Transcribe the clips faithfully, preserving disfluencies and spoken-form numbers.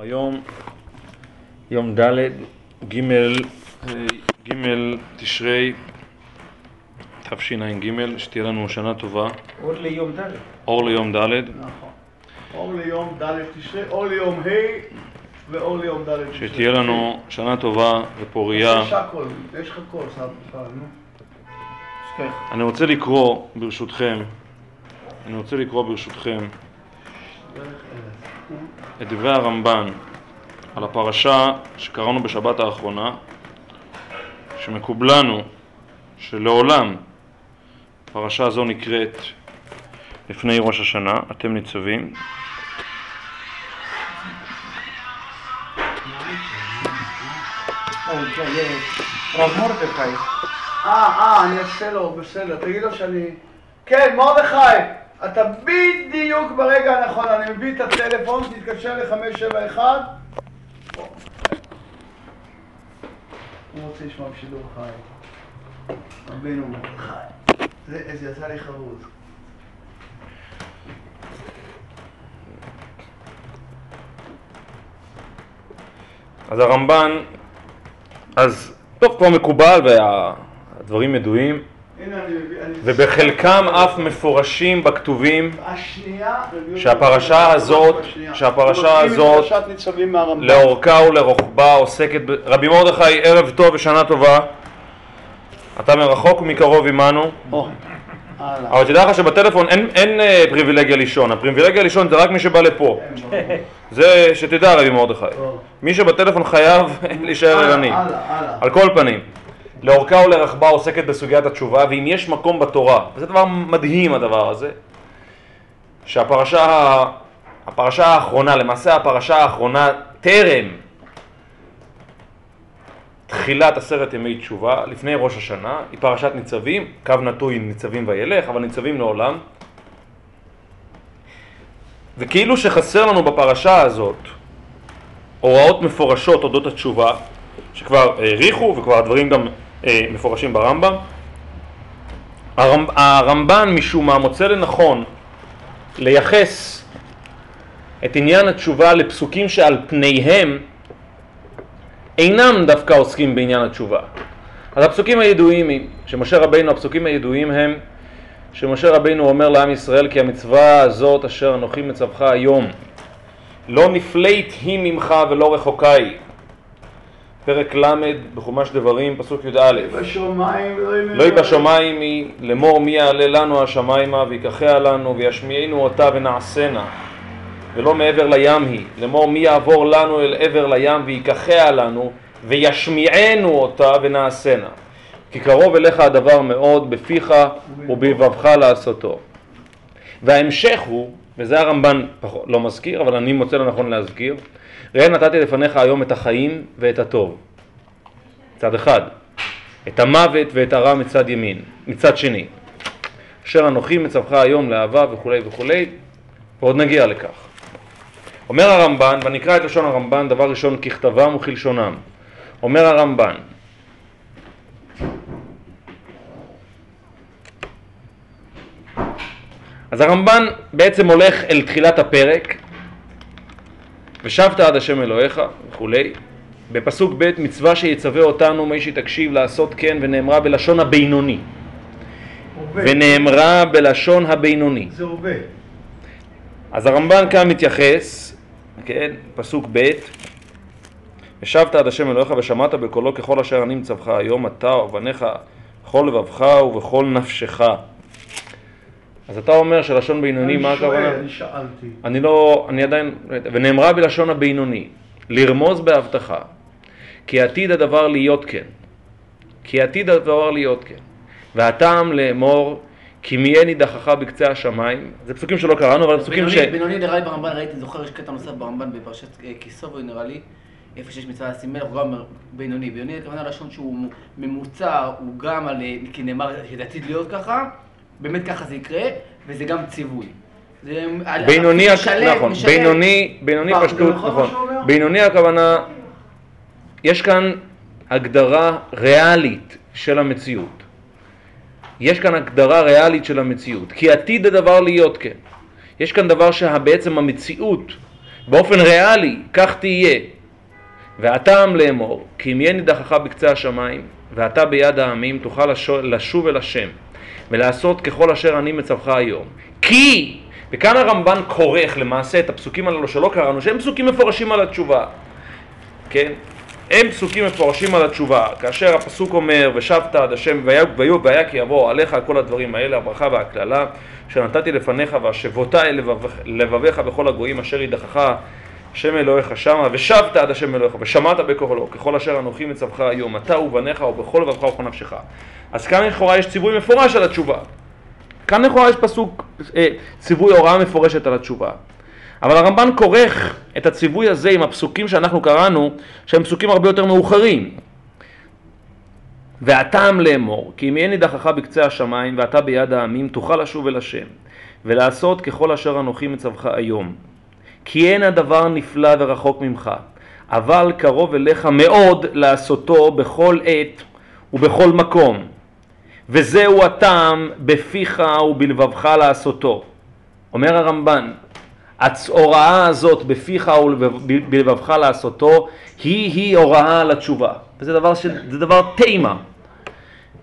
היום יום ד' ג' ג' תשרי תשע"ג, שתהיה לנו שנה טובה. אור ליום ד' אור ליום ד' נכון. אור ליום ד' תשרי, אור ליום ה' ואור ליום ד' תשרי. שתהיה לנו שנה טובה ופוריה. יש הכל, יש לך הכל, סבבה, נו. שכח. אני רוצה לקרוא ברשותכם, אני רוצה לקרוא ברשותכם את דברי הרמב"ן על הפרשה שקראנו בשבת האחרונה, שמקובלנו שלעולם הפרשה הזו נקראת לפני ראש השנה, אתם ניצבים. רבי מרדכי. אה, אה, אני אעשה לו, בסדר, תגיד לו שאני... כן, מרדכי! אתה בדיוק ברגע הנכון, אני מביא את הטלפון, תתקשר ל-חמש שבע אחת. הוא רוצה לשמוע בשידור חי. רבינו חי. זה יצא לי חרוז. אז הרמב"ן, אז טוב, כבר מקובל והדברים ידועים. ובחלקם אף מפורשים בכתובים שהפרשה הזאת שהפרשה הזאת לאורכה ולרוחבה עוסקת. רבי מרדכי, ערב טוב ושנה טובה, אתה מרחוק ומקרוב עמנו, אבל תדע לך שבטלפון אין פריבילגיה לישון. הפריבילגיה לישון זה רק מי שבא לפה, זה שתדע רבי מרדכי. מי שבטלפון חייב להישאר ערני. על כל פנים, לאורכה ולרחבה עוסקת בסוגיית התשובה, ואם יש מקום בתורה, וזה דבר מדהים הדבר הזה, שהפרשה הפרשה האחרונה, למעשה הפרשה האחרונה טרם תחילת עשרת ימי תשובה, לפני ראש השנה, היא פרשת ניצבים, קו נטוי ניצבים וילך, אבל ניצבים לעולם. וכאילו שחסר לנו בפרשה הזאת הוראות מפורשות אודות התשובה, שכבר העריכו, וכבר הדברים גם אה, מפורשים ברמב"ם. הרמב... הרמב"ן משום מה מוצא לנכון לייחס את עניין התשובה לפסוקים שעל פניהם אינם דווקא עוסקים בעניין התשובה. אז הפסוקים הידועים שמשה רבינו, הפסוקים הידועים הם שמשה רבינו אומר לעם ישראל, כי המצווה הזאת אשר אנוכי מצווך היום לא נפלית היא ממך ולא רחוקה היא. פרק למד בחומש דברים, פסוק י' א', לא היא בשמיים היא, למור מי יעלה לנו השמיימה ויקחיה לנו וישמיענו אותה ונעשנה, ולא מעבר לים היא, למור מי יעבור לנו אל עבר לים ויקחיה לנו וישמיענו אותה ונעשנה, כי קרוב אליך הדבר מאוד בפיך ובלבבך לעשותו. וההמשך הוא, וזה הרמב"ן לא מזכיר, אבל אני מוצא לנכון להזכיר, ראה נתתי לפניך היום את החיים ואת הטוב מצד אחד, את המוות ואת הרע מצד ימין, מצד שני, אשר אנוכי מצווך היום לאהבה וכו' וכו', ועוד נגיע לכך. אומר הרמב"ן, ונקרא את לשון הרמב"ן דבר ראשון ככתבם וכלשונם. אומר הרמב"ן, אז הרמב"ן בעצם הולך אל תחילת הפרק, ושבת עד השם אלוהיך וכו', בפסוק ב', מצווה שיצווה אותנו מי שתקשיב לעשות כן, ונאמרה בלשון הבינוני. עובד. ונאמרה בלשון הבינוני. זה עובד. אז הרמב"ן כאן מתייחס, כן, פסוק ב', ושבת עד השם אלוהיך ושמעת בקולו ככל אשר אני מצווך היום, אתה ובניך בכל לבבך ובכל נפשך. אז אתה אומר שלשון בינוני, מה הכוונה? אני שאלתי. אני לא, אני עדיין, ונאמרה בלשון הבינוני, לרמוז בהבטחה, כי עתיד הדבר להיות כן, כי עתיד הדבר להיות כן, והטעם לאמור, כי מי אין ידחך בקצה השמיים, זה פסוקים שלא קראנו, אבל פסוקים ש... בינוני נראה לי ברמב"ן, ראיתי, זוכר, יש קטע נוסף ברמב"ן בפרשת כיסובוי נראה לי, איפה שיש מצווה לשים מלך, הוא גם אומר בינוני, בינוני הכוונה לשון שהוא ממוצע, הוא גם על, כי נאמר שעתיד להיות ככה, באמת ככה זה יקרה, וזה גם ציווי. זה בינוני, משלם, נכון, משלם. בינוני, בינוני פשטות, נכון. בינוני הכוונה, יש כאן הגדרה ריאלית של המציאות. יש כאן הגדרה ריאלית של המציאות, כי עתיד הדבר להיות כן. יש כאן דבר שבעצם המציאות באופן ריאלי, כך תהיה. ואתם לאמור, כי אם יהיה נידחך בקצה השמיים, ואתה ביד העמים תוכל לשוב אל השם, ולעשות ככל אשר אני מצווך היום. כי, וכאן הרמב"ן כורך למעשה את הפסוקים הללו שלא קראנו, שהם פסוקים מפורשים על התשובה. כן? הם פסוקים מפורשים על התשובה, כאשר הפסוק אומר, ושבת עד השם והיה כי יבוא עליך כל הדברים האלה, הברכה והקללה, שנתתי לפניך והשבותה אל לבביך בכל הגויים אשר ידחך, השם אלוהיך שמה, ושבת עד השם אלוהיך, ושמעת בקולו, ככל אשר אנוכי מצווך היום, אתה ובניך ובכל לבבך ובנפשך. אז כאן לכאורה יש ציווי מפורש על התשובה. כאן לכאורה יש פסוק, אה, ציווי הוראה מפורשת על התשובה. אבל הרמב"ן כורך את הציווי הזה עם הפסוקים שאנחנו קראנו, שהם פסוקים הרבה יותר מאוחרים. והטעם לאמור, כי אם יהיה נידחך בקצה השמיים ואתה ביד העמים, תוכל לשוב אל השם, ולעשות ככל אשר אנוכי מצווך היום. כי אין הדבר נפלא ורחוק ממך, אבל קרוב אליך מאוד לעשותו בכל עת ובכל מקום. וזהו הטעם בפיך ובלבבך לעשותו. אומר הרמב"ן, ההוראה הזאת בפיך ובלבבך לעשותו, היא היא הוראה על התשובה. וזה דבר, זה דבר תימה.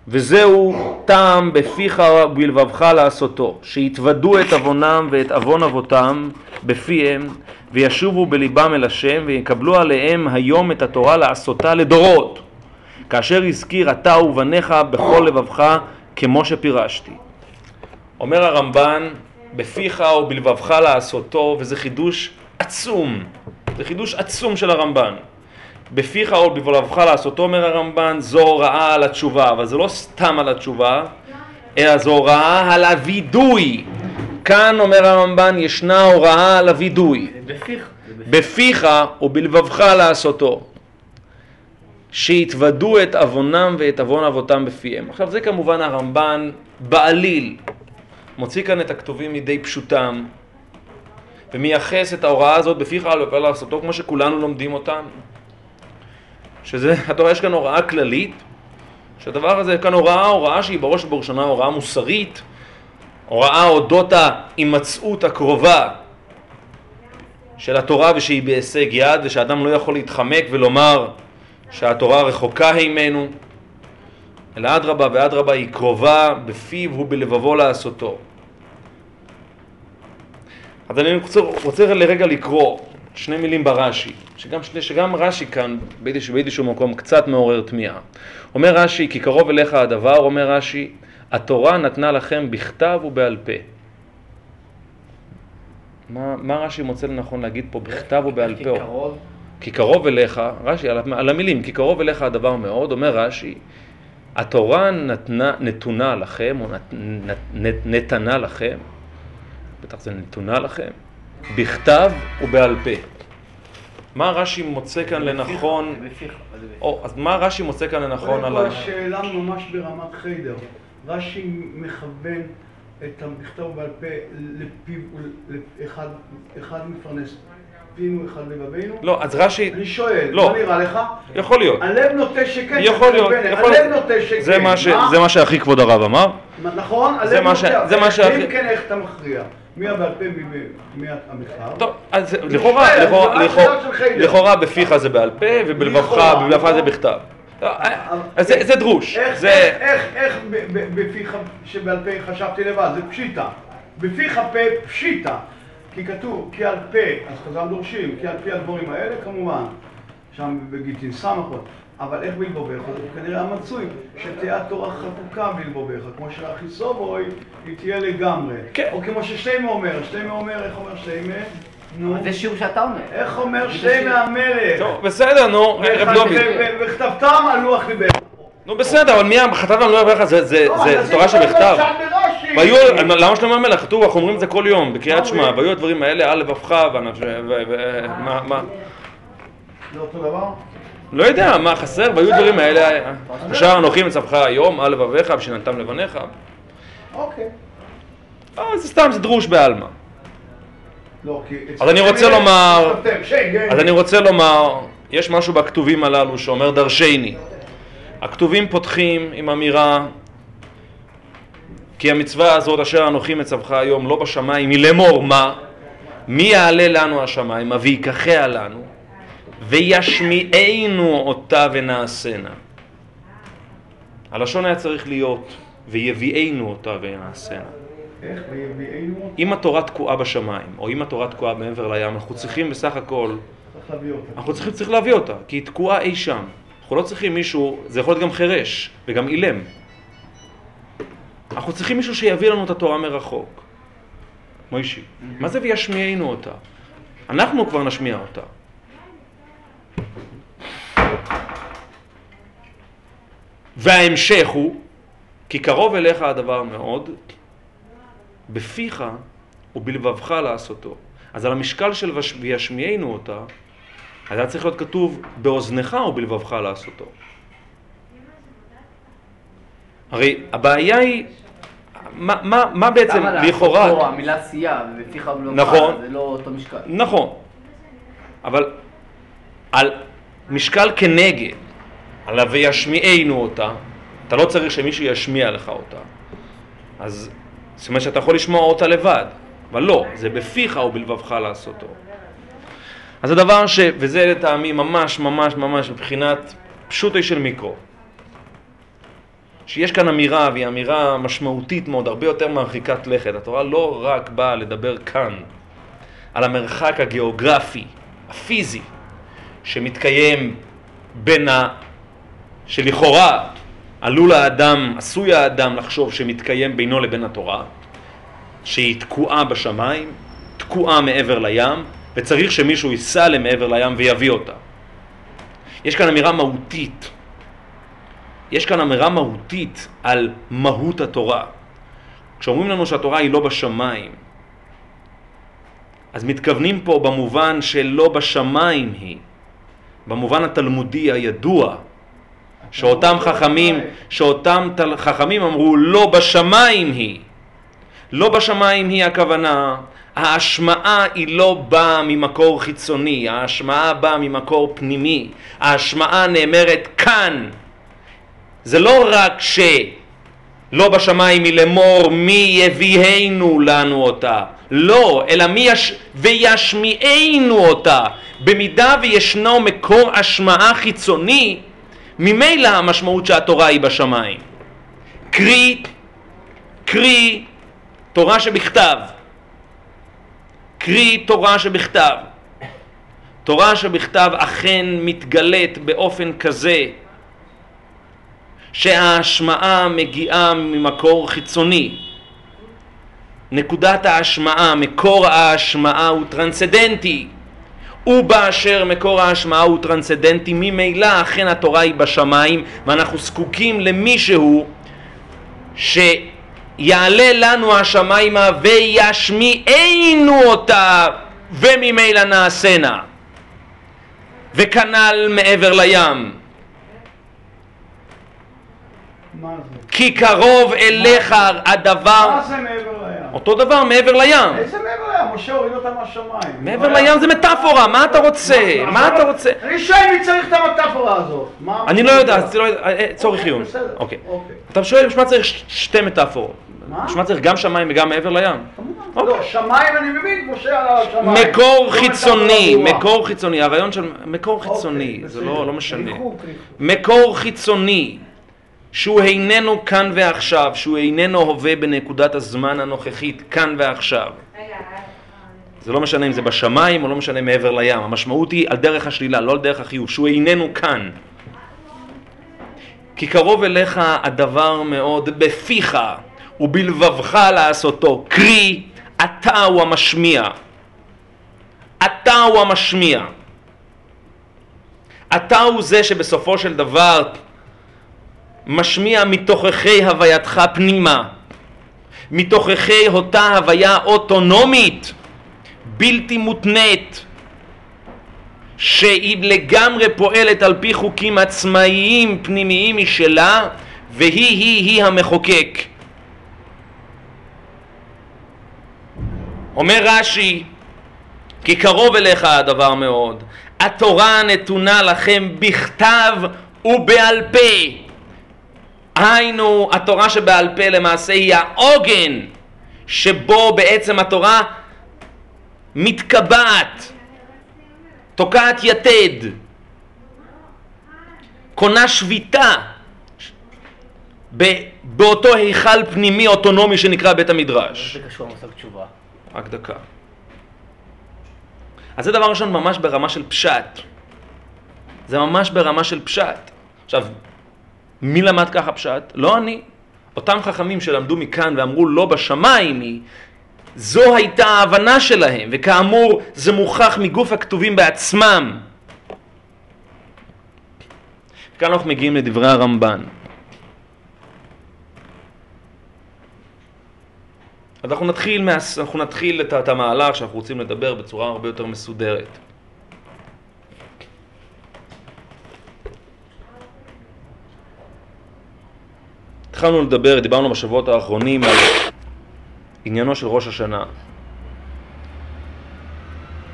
וזהו טעם בפיך ובלבבך לעשותו, שיתוודו את אבונם ואת אבון אבותם בפיהם, וישובו בליבם אל השם, ויקבלו עליהם היום את התורה לעשותה לדורות, כאשר הזכיר אתה ובניך בכל לבבך כמו שפירשתי. אומר הרמב"ן, בפיך או בלבבך לעשותו, וזה חידוש עצום, זה חידוש עצום של הרמב"ן. בפיך או בלבבך לעשותו, אומר הרמב"ן, זו הוראה על התשובה, אבל זה לא סתם על התשובה, אלא זו הוראה על הוידוי. כאן אומר הרמב"ן, ישנה הוראה על הוידוי. בפיך. בפיך או בלבבך לעשותו, שיתוודו את אבונם ואת אבון אבותם בפיהם. עכשיו זה כמובן הרמב"ן בעליל. מוציא כאן את הכתובים מידי פשוטם, ומייחס את ההוראה הזאת בפיך ובלבבך לעשותו, כמו שכולנו לומדים אותם. שזה, התורה יש כאן הוראה כללית, שהדבר הזה כאן הוראה, הוראה שהיא בראש ובראשונה הוראה מוסרית, הוראה אודות ההימצאות הקרובה של התורה ושהיא בהישג יד, ושאדם לא יכול להתחמק ולומר שהתורה רחוקה הימנו, אלא אדרבה ואדרבה היא קרובה בפיו ובלבבו לעשותו. אז אני רוצה, רוצה לרגע לקרוא שני מילים ברשי, שגם, שגם רשי כאן, באיזשהו, באיזשהו מקום, קצת מעורר תמיהה. אומר רשי, כי קרוב אליך הדבר, אומר רשי, התורה נתנה לכם בכתב ובעל פה. מה, מה רשי מוצא לנכון להגיד פה בכתב ובעל פה? כי קרוב. כי קרוב אליך, רשי, על, על המילים, כי קרוב אליך הדבר מאוד, אומר רשי, התורה נתנה, נתונה לכם, או נת, נת, נת, נתנה לכם, בטח זה נתונה לכם, בכתב ובעל פה. מה רש"י מוצא כאן לנכון? או, אז מה רש"י מוצא כאן לנכון עליו? זו השאלה ממש ברמת חיידר. רש"י מכוון את המכתב ובעל פה לפיו, אחד מפרנס. פינו אחד לבבינו. לא, אז רש"י... אני שואל, לא נראה לך? יכול להיות. הלב נוטה שכן. יכול להיות. הלב נוטה שכן. זה מה שהכי כבוד הרב אמר. נכון, הלב נוטה. זה מה שהכי... אם כן, איך אתה מכריע? מי הבעל פה, מי המחר? טוב, אז לכאורה בפיך זה בעל פה, ובלבבך זה בכתב. זה דרוש. איך בפיך שבעל פה חשבתי לבד? זה פשיטה. בפיך פה פשיטה. כי כתוב, כי על פה, אז חז"ל דורשים, כי על פי הדברים האלה כמובן, שם בגיטין סמכות. אבל איך בלבובך? זה כנראה המצוי, שתהיה התורה חקוקה בלבובך, כמו שהכי סובוי, היא תהיה לגמרי. או כמו ששלמה אומר, שלמה אומר, איך אומר שלמה? נו. זה שיעור שאתה אומר. איך אומר שלמה המלך? טוב, בסדר, נו, רב לובי. וכתבתם על לוח ליבך. נו, בסדר, אבל מי כתב על לוח ליבך? זה תורה שבכתב. למה שלמה המלך? כתוב, אנחנו אומרים את זה כל יום, בקריאת שמע, והיו הדברים האלה, על לבבך, ומה? זה אותו דבר? לא יודע, מה חסר? והיו דברים האלה, אשר אנוכי מצווך היום, על לבביך, ושנתתם לבניך. אוקיי. זה סתם, זה דרוש בעלמא. אז אני רוצה לומר, אז אני רוצה לומר, יש משהו בכתובים הללו שאומר דרשני. הכתובים פותחים עם אמירה, כי המצווה הזאת אשר אנוכי מצווך היום לא בשמיים, היא לאמור מה? מי יעלה לנו השמיימה ויקחיה לנו וישמיענו אותה ונעשנה. הלשון היה צריך להיות ויביאנו אותה ונעשנה. איך ויביאנו? אם התורה תקועה בשמיים או אם התורה תקועה מעבר לים, אנחנו צריכים בסך הכל אנחנו צריכים צריך להביא אותה, כי היא תקועה אי שם. אנחנו לא צריכים מישהו, זה יכול להיות גם חרש וגם אילם. אנחנו צריכים מישהו שיביא לנו את התורה מרחוק. מוישי, מה זה וישמיענו אותה? אנחנו כבר נשמיע אותה. וההמשך הוא, כי קרוב אליך הדבר מאוד, בפיך ובלבבך לעשותו. אז על המשקל של וישמיענו אותה, אז היה צריך להיות כתוב באוזנך ובלבבך לעשותו. הרי הבעיה היא, מה, מה, מה בעצם לכאורה... או המילה סייע ופיך ובלבבך, נכון, זה לא אותו משקל. נכון, אבל על משקל כנגד, על וישמיענו אותה, אתה לא צריך שמישהו ישמיע לך אותה. אז זאת אומרת שאתה יכול לשמוע אותה לבד, אבל לא, זה בפיך ובלבבך לעשותו. אז הדבר ש... וזה לטעמי ממש ממש ממש מבחינת פשוטי של מיקרו. שיש כאן אמירה, והיא אמירה משמעותית מאוד, הרבה יותר מרחיקת לכת. התורה לא רק באה לדבר כאן על המרחק הגיאוגרפי, הפיזי, שמתקיים בין ה... שלכאורה עלול האדם, עשוי האדם לחשוב שמתקיים בינו לבין התורה, שהיא תקועה בשמיים, תקועה מעבר לים, וצריך שמישהו ייסע למעבר לים ויביא אותה. יש כאן אמירה מהותית. יש כאן אמירה מהותית על מהות התורה. כשאומרים לנו שהתורה היא לא בשמיים, אז מתכוונים פה במובן שלא בשמיים היא, במובן התלמודי הידוע, שאותם חכמים, שאותם חכמים אמרו לא בשמיים היא. לא בשמיים היא הכוונה, ההשמעה היא לא באה ממקור חיצוני, ההשמעה באה ממקור פנימי, ההשמעה נאמרת כאן. זה לא רק שלא בשמיים היא למור מי יביאנו לנו אותה, לא, אלא מי יש... וישמיענו אותה. במידה וישנו מקור השמעה חיצוני, ממילא המשמעות שהתורה היא בשמיים. קרי, קרי, תורה שבכתב. קרי תורה שבכתב. תורה שבכתב אכן מתגלית באופן כזה שההשמעה מגיעה ממקור חיצוני. נקודת ההשמעה, מקור ההשמעה הוא טרנסדנטי. ובאשר מקור ההשמעה הוא טרנסדנטי, ממילא אכן התורה היא בשמיים, ואנחנו זקוקים למישהו ש... יעלה לנו השמיימה וישמיענו אותה וממילא נעשנה. וכנל מעבר לים. מה זה? כי קרוב אליך הדבר... מה זה מעבר לים? אותו דבר מעבר לים. איזה מעבר לים? משה הוריד אותם מהשמיים. מעבר לים זה מטאפורה, מה אתה רוצה? מה אתה רוצה? אני שואל מי צריך את המטאפורה הזאת. אני לא יודע, צורך עיון. אוקיי. אתה שואל בשמה צריך שתי מטאפורות. בשמה צריך גם שמיים וגם מעבר לים. לא, שמיים אני מבין, משה עלה על שמיים. מקור חיצוני, מקור חיצוני, הרעיון של מקור חיצוני, זה לא משנה. מקור חיצוני. שהוא איננו כאן ועכשיו, שהוא איננו הווה בנקודת הזמן הנוכחית, כאן ועכשיו. זה לא משנה אם זה בשמיים או לא משנה מעבר לים. המשמעות היא על דרך השלילה, לא על דרך החיוב, שהוא איננו כאן. כי קרוב אליך הדבר מאוד בפיך ובלבבך לעשותו. קרי, אתה הוא המשמיע. אתה הוא המשמיע. אתה הוא זה שבסופו של דבר... משמיע מתוככי הווייתך פנימה, מתוככי אותה הוויה אוטונומית, בלתי מותנית, שהיא לגמרי פועלת על פי חוקים עצמאיים פנימיים משלה, והיא היא היא המחוקק. אומר רש"י, כי קרוב אליך הדבר מאוד, התורה נתונה לכם בכתב ובעל פה. היינו, התורה שבעל פה למעשה היא העוגן שבו בעצם התורה מתקבעת, תוקעת יתד, קונה שביטה באותו היכל פנימי אוטונומי שנקרא בית המדרש. זה קשור למושג תשובה. רק דקה. אז זה דבר ראשון ממש ברמה של פשט. זה ממש ברמה של פשט. עכשיו, מי למד ככה פשט? לא אני. אותם חכמים שלמדו מכאן ואמרו לא בשמיים היא, זו הייתה ההבנה שלהם, וכאמור זה מוכח מגוף הכתובים בעצמם. כאן אנחנו מגיעים לדברי הרמב"ן. אז אנחנו נתחיל, מה... אנחנו נתחיל את, את המהלך שאנחנו רוצים לדבר בצורה הרבה יותר מסודרת. התחלנו לדבר, דיברנו בשבועות האחרונים על עניינו של ראש השנה,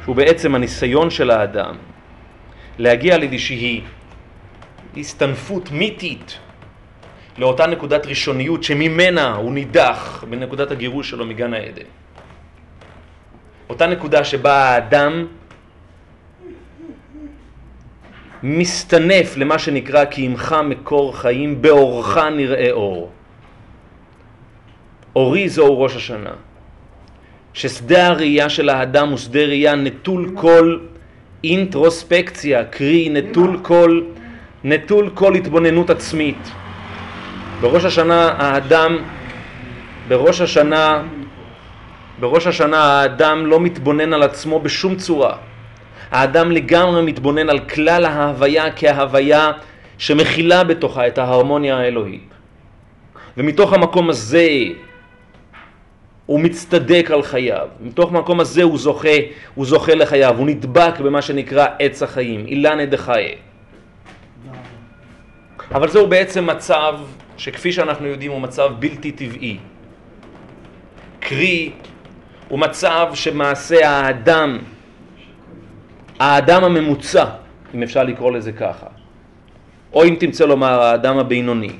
שהוא בעצם הניסיון של האדם להגיע לאיזושהי הסתנפות מיתית לאותה נקודת ראשוניות שממנה הוא נידח בנקודת הגירוש שלו מגן העדן. אותה נקודה שבה האדם מסתנף למה שנקרא כי עמך מקור חיים באורך נראה אור. אורי זהו ראש השנה, ששדה הראייה של האדם הוא שדה ראייה נטול כל אינטרוספקציה, קרי נטול כל, נטול כל התבוננות עצמית. בראש השנה האדם, בראש השנה, בראש השנה האדם לא מתבונן על עצמו בשום צורה. האדם לגמרי מתבונן על כלל ההוויה כהוויה שמכילה בתוכה את ההרמוניה האלוהית. ומתוך המקום הזה הוא מצטדק על חייו. מתוך המקום הזה הוא זוכה, הוא זוכה לחייו. הוא נדבק במה שנקרא עץ החיים, אילן דחיה. אבל זהו בעצם מצב שכפי שאנחנו יודעים הוא מצב בלתי טבעי. קרי, הוא מצב שמעשה האדם, האדם הממוצע, אם אפשר לקרוא לזה ככה, או אם תמצא לומר האדם הבינוני.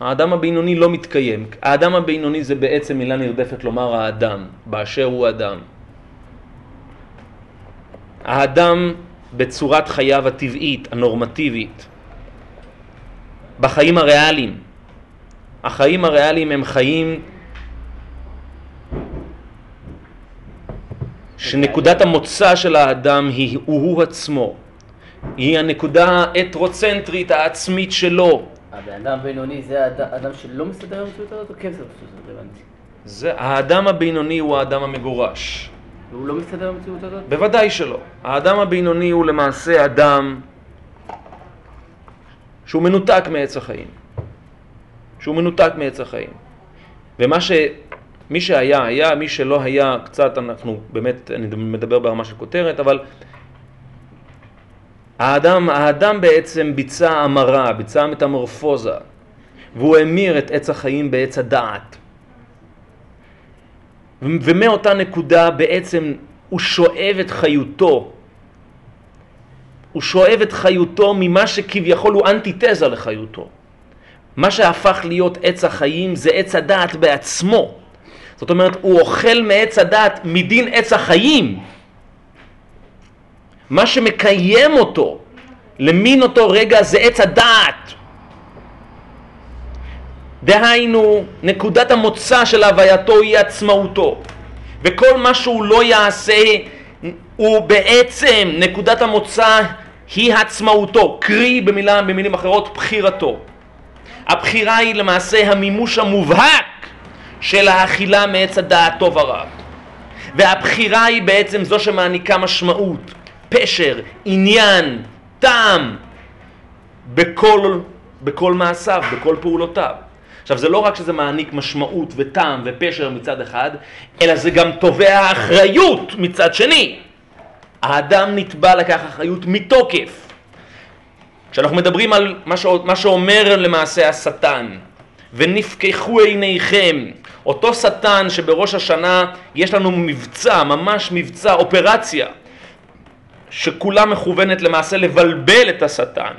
האדם הבינוני לא מתקיים. האדם הבינוני זה בעצם מילה נרדפת לומר האדם, באשר הוא אדם. האדם בצורת חייו הטבעית, הנורמטיבית, בחיים הריאליים. החיים הריאליים הם חיים שנקודת המוצא של האדם היא הוא עצמו. היא הנקודה האטרוצנטרית העצמית שלו. האדם הבינוני זה האדם שלא מסתדר עם המציאות הזאת או כן מסתדר עם המציאות הזאת? האדם הבינוני הוא האדם המגורש. והוא לא מסתדר עם המציאות הזאת? בוודאי שלא. האדם הבינוני הוא למעשה אדם שהוא מנותק מעץ החיים. שהוא מנותק מעץ החיים. ומה ש... מי שהיה, היה, מי שלא היה, קצת אנחנו באמת, אני מדבר ברמה של כותרת, אבל האדם, האדם בעצם ביצע אמרה, ביצע מטמורפוזה, והוא אמיר את עץ החיים בעץ הדעת. ומאותה נקודה בעצם הוא שואב את חיותו, הוא שואב את חיותו ממה שכביכול הוא אנטיתזה לחיותו. מה שהפך להיות עץ החיים זה עץ הדעת בעצמו. זאת אומרת, הוא אוכל מעץ הדעת מדין עץ החיים. מה שמקיים אותו, למין אותו רגע, זה עץ הדעת. דהיינו, נקודת המוצא של הווייתו היא עצמאותו. וכל מה שהוא לא יעשה, הוא בעצם, נקודת המוצא היא עצמאותו. קרי, במילה, במילים אחרות, בחירתו. הבחירה היא למעשה המימוש המובהק של האכילה מעץ הדעת טוב ורע. והבחירה היא בעצם זו שמעניקה משמעות, פשר, עניין, טעם, בכל, בכל מעשיו, בכל פעולותיו. עכשיו זה לא רק שזה מעניק משמעות וטעם ופשר מצד אחד, אלא זה גם תובע אחריות מצד שני. האדם נתבע לקח אחריות מתוקף. כשאנחנו מדברים על מה, ש... מה שאומר למעשה השטן, ונפקחו עיניכם, אותו שטן שבראש השנה יש לנו מבצע, ממש מבצע, אופרציה, שכולה מכוונת למעשה לבלבל את השטן.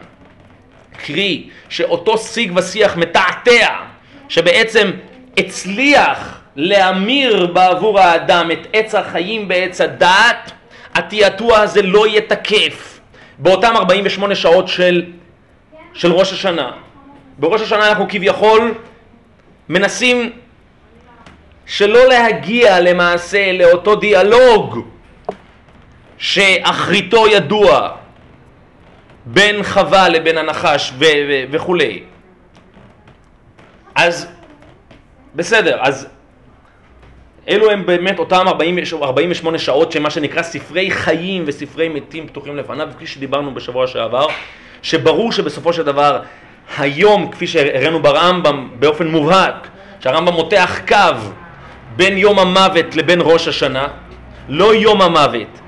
קרי, שאותו שיג ושיח מתעתע, שבעצם הצליח להמיר בעבור האדם את עץ החיים בעץ הדעת, התיאטוע הזה לא יהיה תקף באותם ארבעים ושמונה שעות של, של ראש השנה. בראש השנה אנחנו כביכול מנסים שלא להגיע למעשה לאותו דיאלוג שאחריתו ידוע בין חווה לבין הנחש ו- ו- וכו'. אז בסדר, אז אלו הם באמת אותם ארבעים ושמונה שעות שמה שנקרא ספרי חיים וספרי מתים פתוחים לפניו, כפי שדיברנו בשבוע שעבר, שברור שבסופו של דבר היום, כפי שהראינו ברמב"ם באופן מובהק, שהרמב"ם מותח קו בין יום המוות לבין ראש השנה, לא יום המוות,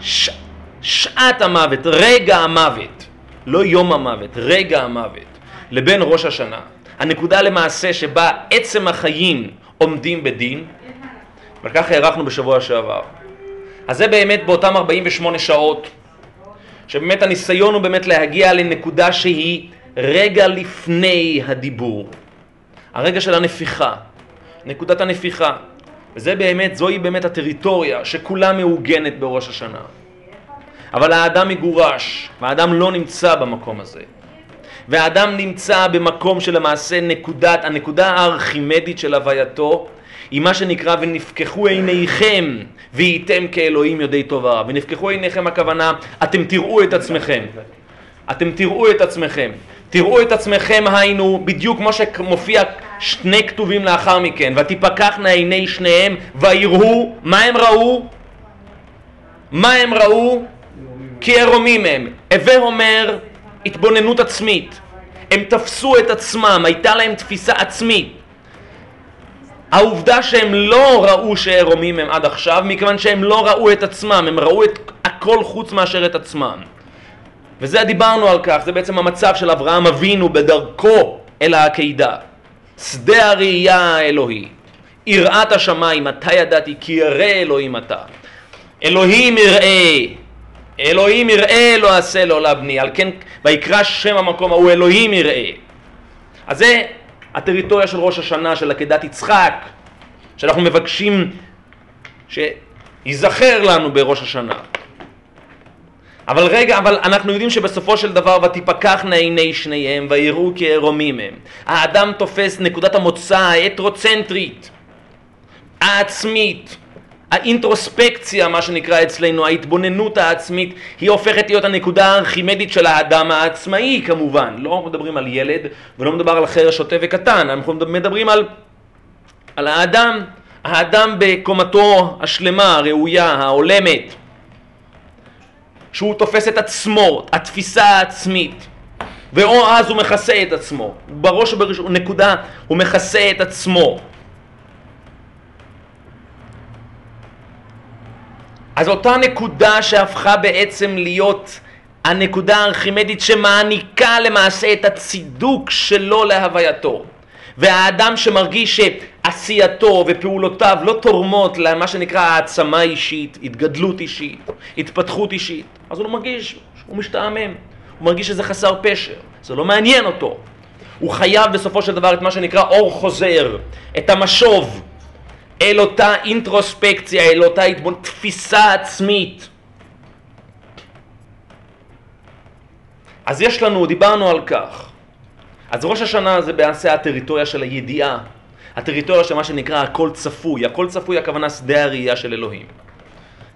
ש... שעת המוות, רגע המוות, לא יום המוות, רגע המוות, לבין ראש השנה. הנקודה למעשה שבה עצם החיים עומדים בדין, וכך הערכנו בשבוע שעבר. אז זה באמת באותם ארבעים ושמונה שעות, שבאמת הניסיון הוא באמת להגיע לנקודה שהיא רגע לפני הדיבור. הרגע של הנפיחה, נקודת הנפיחה. וזה באמת, זוהי באמת הטריטוריה שכולה מעוגנת בראש השנה. אבל האדם מגורש, והאדם לא נמצא במקום הזה. והאדם נמצא במקום שלמעשה נקודת, הנקודה הארכימדית של הווייתו, היא מה שנקרא ונפקחו עיניכם והייתם כאלוהים יודעי טובה. ונפקחו עיניכם הכוונה, אתם תראו את עצמכם. אתם תראו את עצמכם. תראו את עצמכם היינו בדיוק כמו שמופיע שני כתובים לאחר מכן. ותפקחנה עיני שניהם ויראו מה הם ראו. מה הם ראו? כי הרומים הם. הווה אומר התבוננות עצמית. הם תפסו את עצמם, הייתה להם תפיסה עצמית. העובדה שהם לא ראו שהרומים הם עד עכשיו, מכיוון שהם לא ראו את עצמם, הם ראו את הכל חוץ מאשר את עצמם. וזה דיברנו על כך, זה בעצם המצב של אברהם אבינו בדרכו אל העקידה. שדה הראייה האלוהי, יראת השמיים, אתה ידעתי כי ירא אלוהים אתה. אלוהים יראה, אלוהים יראה לא עשה לו לבני, על כן ויקרא שם המקום ההוא אלוהים יראה. אז זה הטריטוריה של ראש השנה, של עקדת יצחק, שאנחנו מבקשים שיזכר לנו בראש השנה. אבל רגע, אבל אנחנו יודעים שבסופו של דבר ותפקחנה עיני שניהם ויראו כי ערומים הם. האדם תופס נקודת המוצא ההטרוצנטרית, העצמית, האינטרוספקציה, מה שנקרא אצלנו, ההתבוננות העצמית, היא הופכת להיות הנקודה הארכימדית של האדם העצמאי כמובן. לא מדברים על ילד ולא מדבר על חרש שוטה וקטן, אנחנו מדברים על, על האדם, האדם בקומתו השלמה, הראויה, העולמת. שהוא תופס את עצמו, התפיסה העצמית, ואו אז הוא מכסה את עצמו, בראש ובנקודה הוא מכסה את עצמו. אז אותה נקודה שהפכה בעצם להיות הנקודה הארכימדית שמעניקה למעשה את הצידוק שלו להווייתו. והאדם שמרגיש שעשייתו ופעולותיו לא תורמות למה שנקרא העצמה אישית, התגדלות אישית, התפתחות אישית, אז הוא לא מרגיש, הוא משתעמם, הוא מרגיש שזה חסר פשר, זה לא מעניין אותו. הוא חייב בסופו של דבר את מה שנקרא אור חוזר, את המשוב, אל אותה אינטרוספקציה, אל אותה התבוננות, תפיסה עצמית. אז יש לנו, דיברנו על כך. אז ראש השנה זה בעשה הטריטוריה של הידיעה, הטריטוריה של מה שנקרא הכל צפוי. הכל צפוי הכוונה שדה הראייה של אלוהים.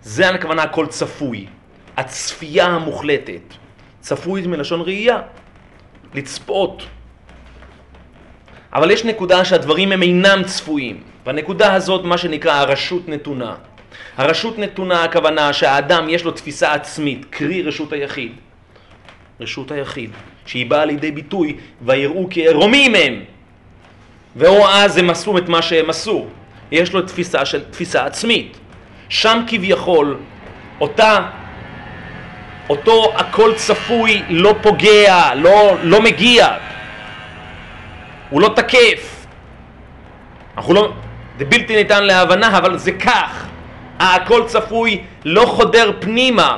זה הכוונה הכל צפוי, הצפייה המוחלטת. צפוי מלשון ראייה, לצפות. אבל יש נקודה שהדברים הם אינם צפויים, והנקודה הזאת מה שנקרא הרשות נתונה. הרשות נתונה הכוונה שהאדם יש לו תפיסה עצמית, קרי רשות היחיד. רשות היחיד. שהיא באה לידי ביטוי, ויראו כי ערומים הם. ואו אז הם עשו את מה שהם עשו. יש לו תפיסה של תפיסה עצמית. שם כביכול, אותה, אותו הכל צפוי לא פוגע, לא, לא מגיע. הוא לא תקף. אנחנו לא, זה בלתי ניתן להבנה, אבל זה כך. הכל צפוי לא חודר פנימה,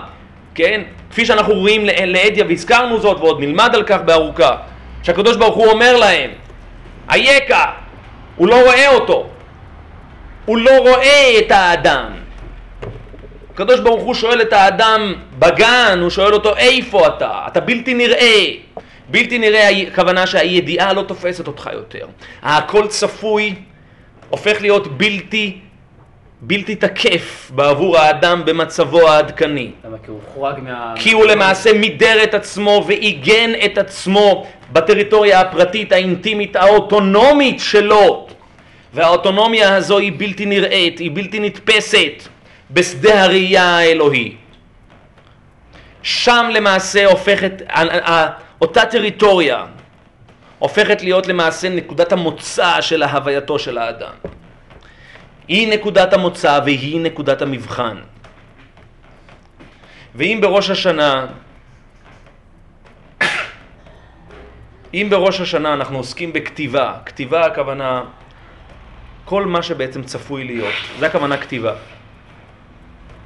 כן? כפי שאנחנו רואים לעדיה, והזכרנו זאת ועוד נלמד על כך בארוכה, שהקדוש ברוך הוא אומר להם, אייקה, הוא לא רואה אותו. הוא לא רואה את האדם. הקדוש ברוך הוא שואל את האדם בגן, הוא שואל אותו איפה אתה? אתה בלתי נראה. בלתי נראה הכוונה שהידיעה לא תופסת אותך יותר. הכל צפוי הופך להיות בלתי, בלתי תקף בעבור האדם במצבו העדכני. למה? כי הוא חורג מה... כי הוא למעשה מידר את עצמו ועיגן את עצמו בטריטוריה הפרטית, האינטימית, האוטונומית שלו. והאוטונומיה הזו היא בלתי נראית, היא בלתי נתפסת בשדה הראייה האלוהי. שם למעשה הופכת, אותה טריטוריה הופכת להיות למעשה נקודת המוצא של ההווייתו של האדם. היא נקודת המוצא והיא נקודת המבחן. ואם בראש השנה, אם בראש השנה אנחנו עוסקים בכתיבה, כתיבה הכוונה כל מה שבעצם צפוי להיות, זה הכוונה כתיבה.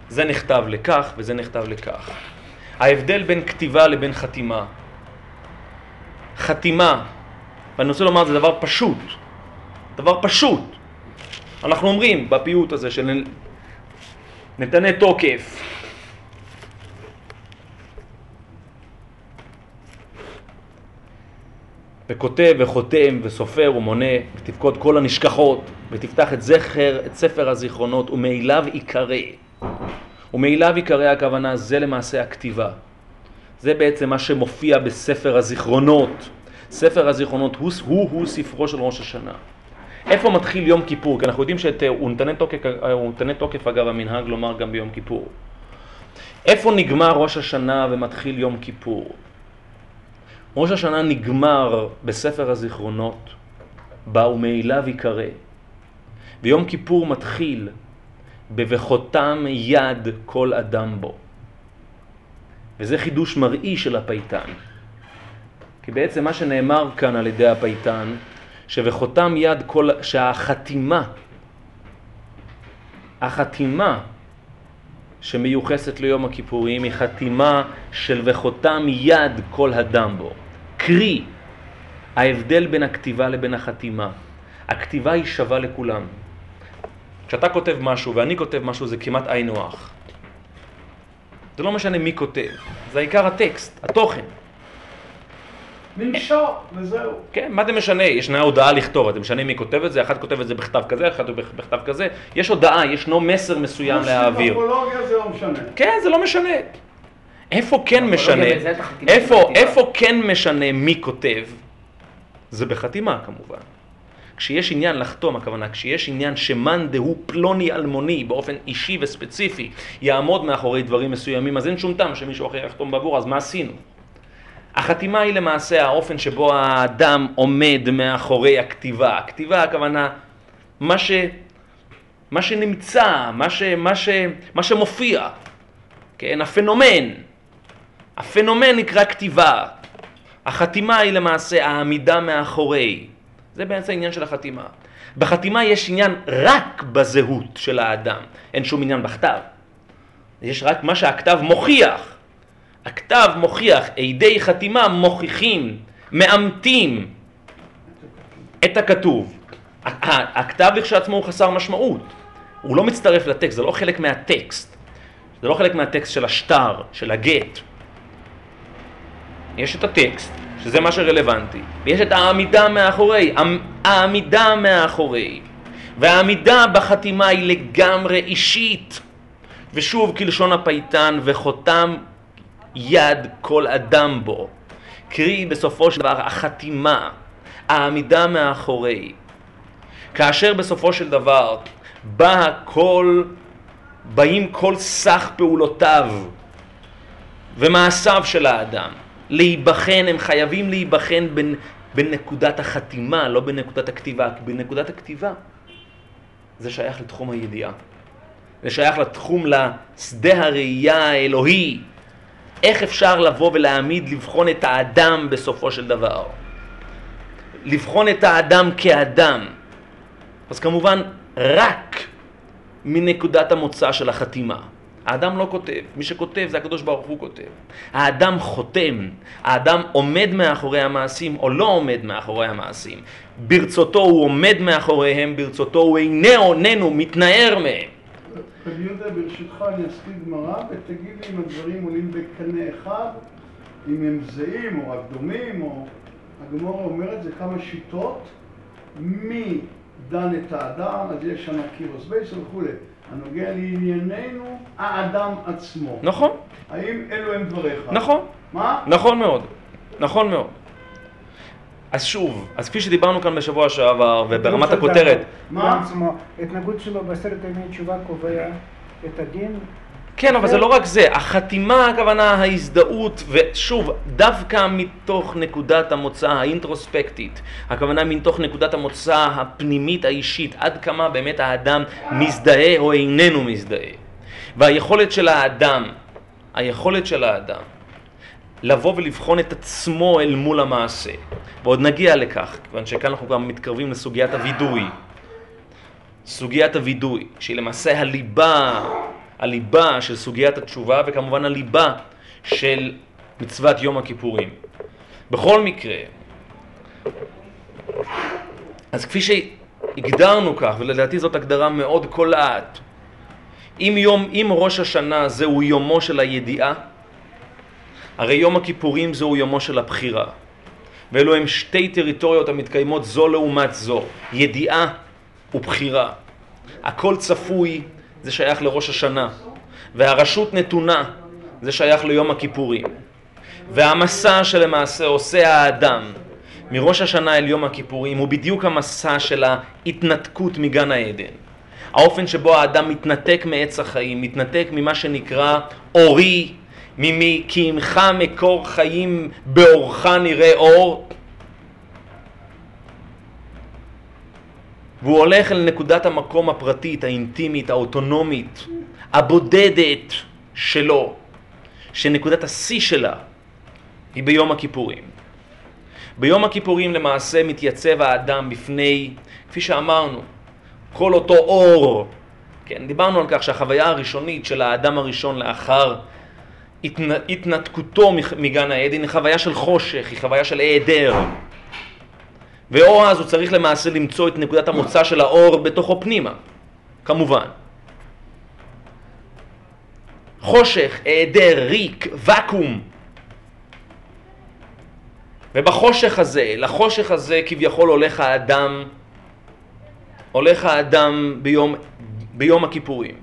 זה נכתב לכך וזה נכתב לכך. ההבדל בין כתיבה לבין חתימה. חתימה, ואני רוצה לומר זה דבר פשוט, דבר פשוט. אנחנו אומרים בפיוט הזה של נתנה תוקף. וכותב וחותם וסופר ומונה, ותפקוד כל הנשכחות, ותפתח את זכר, את ספר הזיכרונות, ומעיליו יקרא. ומעיליו יקרא הכוונה, זה למעשה הכתיבה. זה בעצם מה שמופיע בספר הזיכרונות. ספר הזיכרונות הוא הוא, הוא ספרו של ראש השנה. איפה מתחיל יום כיפור? כי אנחנו יודעים שהוא נתנה תוקף, הוא נתנה תוקף אגב המנהג לומר גם ביום כיפור. איפה נגמר ראש השנה ומתחיל יום כיפור? ראש השנה נגמר בספר הזיכרונות, בה ומעיליו יקרא. ויום כיפור מתחיל בבחותם יד כל אדם בו. וזה חידוש מראי של הפייטן. כי בעצם מה שנאמר כאן על ידי הפייטן, שבחותם יד כל, שהחתימה, החתימה שמיוחסת ליום הכיפורים היא חתימה של וחותם יד כל הדם בו. קרי, ההבדל בין הכתיבה לבין החתימה. הכתיבה היא שווה לכולם. כשאתה כותב משהו ואני כותב משהו זה כמעט אין נוח. זה לא משנה מי כותב, זה העיקר הטקסט, התוכן. ממשור, וזהו. כן, מה זה משנה? ישנה הודעה לכתוב, זה משנה מי כותב את זה, אחד כותב את זה בכתב כזה, אחד בכתב כזה. יש הודעה, ישנו מסר מסוים להעביר. בפסיכולוגיה זה לא משנה. כן, זה לא משנה. איפה כן משנה? איפה, איפה כן משנה מי כותב? זה בחתימה כמובן. כשיש עניין לחתום, הכוונה, כשיש עניין שמאן דהוא פלוני אלמוני באופן אישי וספציפי יעמוד מאחורי דברים מסוימים, אז אין שום טעם שמישהו אחר יחתום בעבור, אז מה עשינו? החתימה היא למעשה האופן שבו האדם עומד מאחורי הכתיבה. הכתיבה הכוונה מה ש מה שנמצא, מה ש מה ש מה שמופיע. כן, הפנומן. הפנומן נקרא כתיבה. החתימה היא למעשה העמידה מאחורי. זה בעצם העניין של החתימה. בחתימה יש עניין רק בזהות של האדם. אין שום עניין בכתב. יש רק מה שהכתב מוכיח. הכתב מוכיח, עדי חתימה מוכיחים, מאמתים את הכתוב. הכתב כשעצמו הוא חסר משמעות. הוא לא מצטרף לטקסט, זה לא חלק מהטקסט. זה לא חלק מהטקסט של השטר, של הגט. יש את הטקסט, שזה מה שרלוונטי. ויש את העמידה מאחורי, העמידה מאחורי. והעמידה בחתימה היא לגמרי אישית. ושוב, כלשון הפייטן וחותם יד כל אדם בו. קרי בסופו של דבר החתימה, העמידה מאחורי. כאשר בסופו של דבר בא כל, באים כל סך פעולותיו ומעשיו של האדם. להיבחן, הם חייבים להיבחן בין, בנקודת החתימה, לא בנקודת הכתיבה, כי בנקודת הכתיבה זה שייך לתחום הידיעה. זה שייך לתחום לשדה הראייה האלוהי. איך אפשר לבוא ולהעמיד, לבחון את האדם בסופו של דבר? לבחון את האדם כאדם. אז כמובן, רק מנקודת המוצא של החתימה. האדם לא כותב, מי שכותב זה הקדוש ברוך הוא כותב. האדם חותם, האדם עומד מאחורי המעשים או לא עומד מאחורי המעשים. ברצותו הוא עומד מאחוריהם, ברצותו הוא איננו, איננו, מתנער מהם. רבי יהודה, ברשותך אני אסכים גמרא ותגיד לי אם הדברים עולים בקנה אחד, אם הם זהים או הקדומים או... הגמרא אומרת זה כמה שיטות, מי דן את האדם, אז יש שם קירוס בייס וכו'. הנוגע לענייננו, האדם עצמו. נכון. האם אלו הם דבריך? נכון. מה? נכון מאוד. נכון מאוד. אז שוב, אז כפי שדיברנו כאן בשבוע שעבר, וברמת הכותרת... מה עצמו? התנהגות שלו בעשרת ימי תשובה קובע את הדין? כן, אבל זה לא רק זה. החתימה, הכוונה, ההזדהות, ושוב, דווקא מתוך נקודת המוצא האינטרוספקטית, הכוונה מתוך נקודת המוצא הפנימית האישית, עד כמה באמת האדם מזדהה או איננו מזדהה. והיכולת של האדם, היכולת של האדם, לבוא ולבחון את עצמו אל מול המעשה. ועוד נגיע לכך, כיוון שכאן אנחנו גם מתקרבים לסוגיית הוידוי. סוגיית הוידוי, שהיא למעשה הליבה, הליבה של סוגיית התשובה וכמובן הליבה של מצוות יום הכיפורים. בכל מקרה, אז כפי שהגדרנו כך, ולדעתי זאת הגדרה מאוד קולעת, אם, יום, אם ראש השנה זהו יומו של הידיעה, הרי יום הכיפורים זהו יומו של הבחירה. ואלו הם שתי טריטוריות המתקיימות זו לעומת זו, ידיעה ובחירה. הכל צפוי, זה שייך לראש השנה, והרשות נתונה, זה שייך ליום הכיפורים. והמסע שלמעשה עושה האדם מראש השנה אל יום הכיפורים הוא בדיוק המסע של ההתנתקות מגן העדן. האופן שבו האדם מתנתק מעץ החיים, מתנתק ממה שנקרא אורי, ממי כי עמך מקור חיים באורך נראה אור. והוא הולך אל נקודת המקום הפרטית, האינטימית, האוטונומית, הבודדת שלו, שנקודת השיא שלה היא ביום הכיפורים. ביום הכיפורים למעשה מתייצב האדם בפני, כפי שאמרנו, כל אותו אור. כן, דיברנו על כך שהחוויה הראשונית של האדם הראשון לאחר התנתקותו מגן העדן היא חוויה של חושך, היא חוויה של העדר. ואור אז הוא צריך למעשה למצוא את נקודת המוצא של האור בתוכו פנימה, כמובן. חושך, העדר, ריק, וקום. ובחושך הזה, לחושך הזה כביכול הולך האדם, הולך האדם ביום, ביום הכיפורים.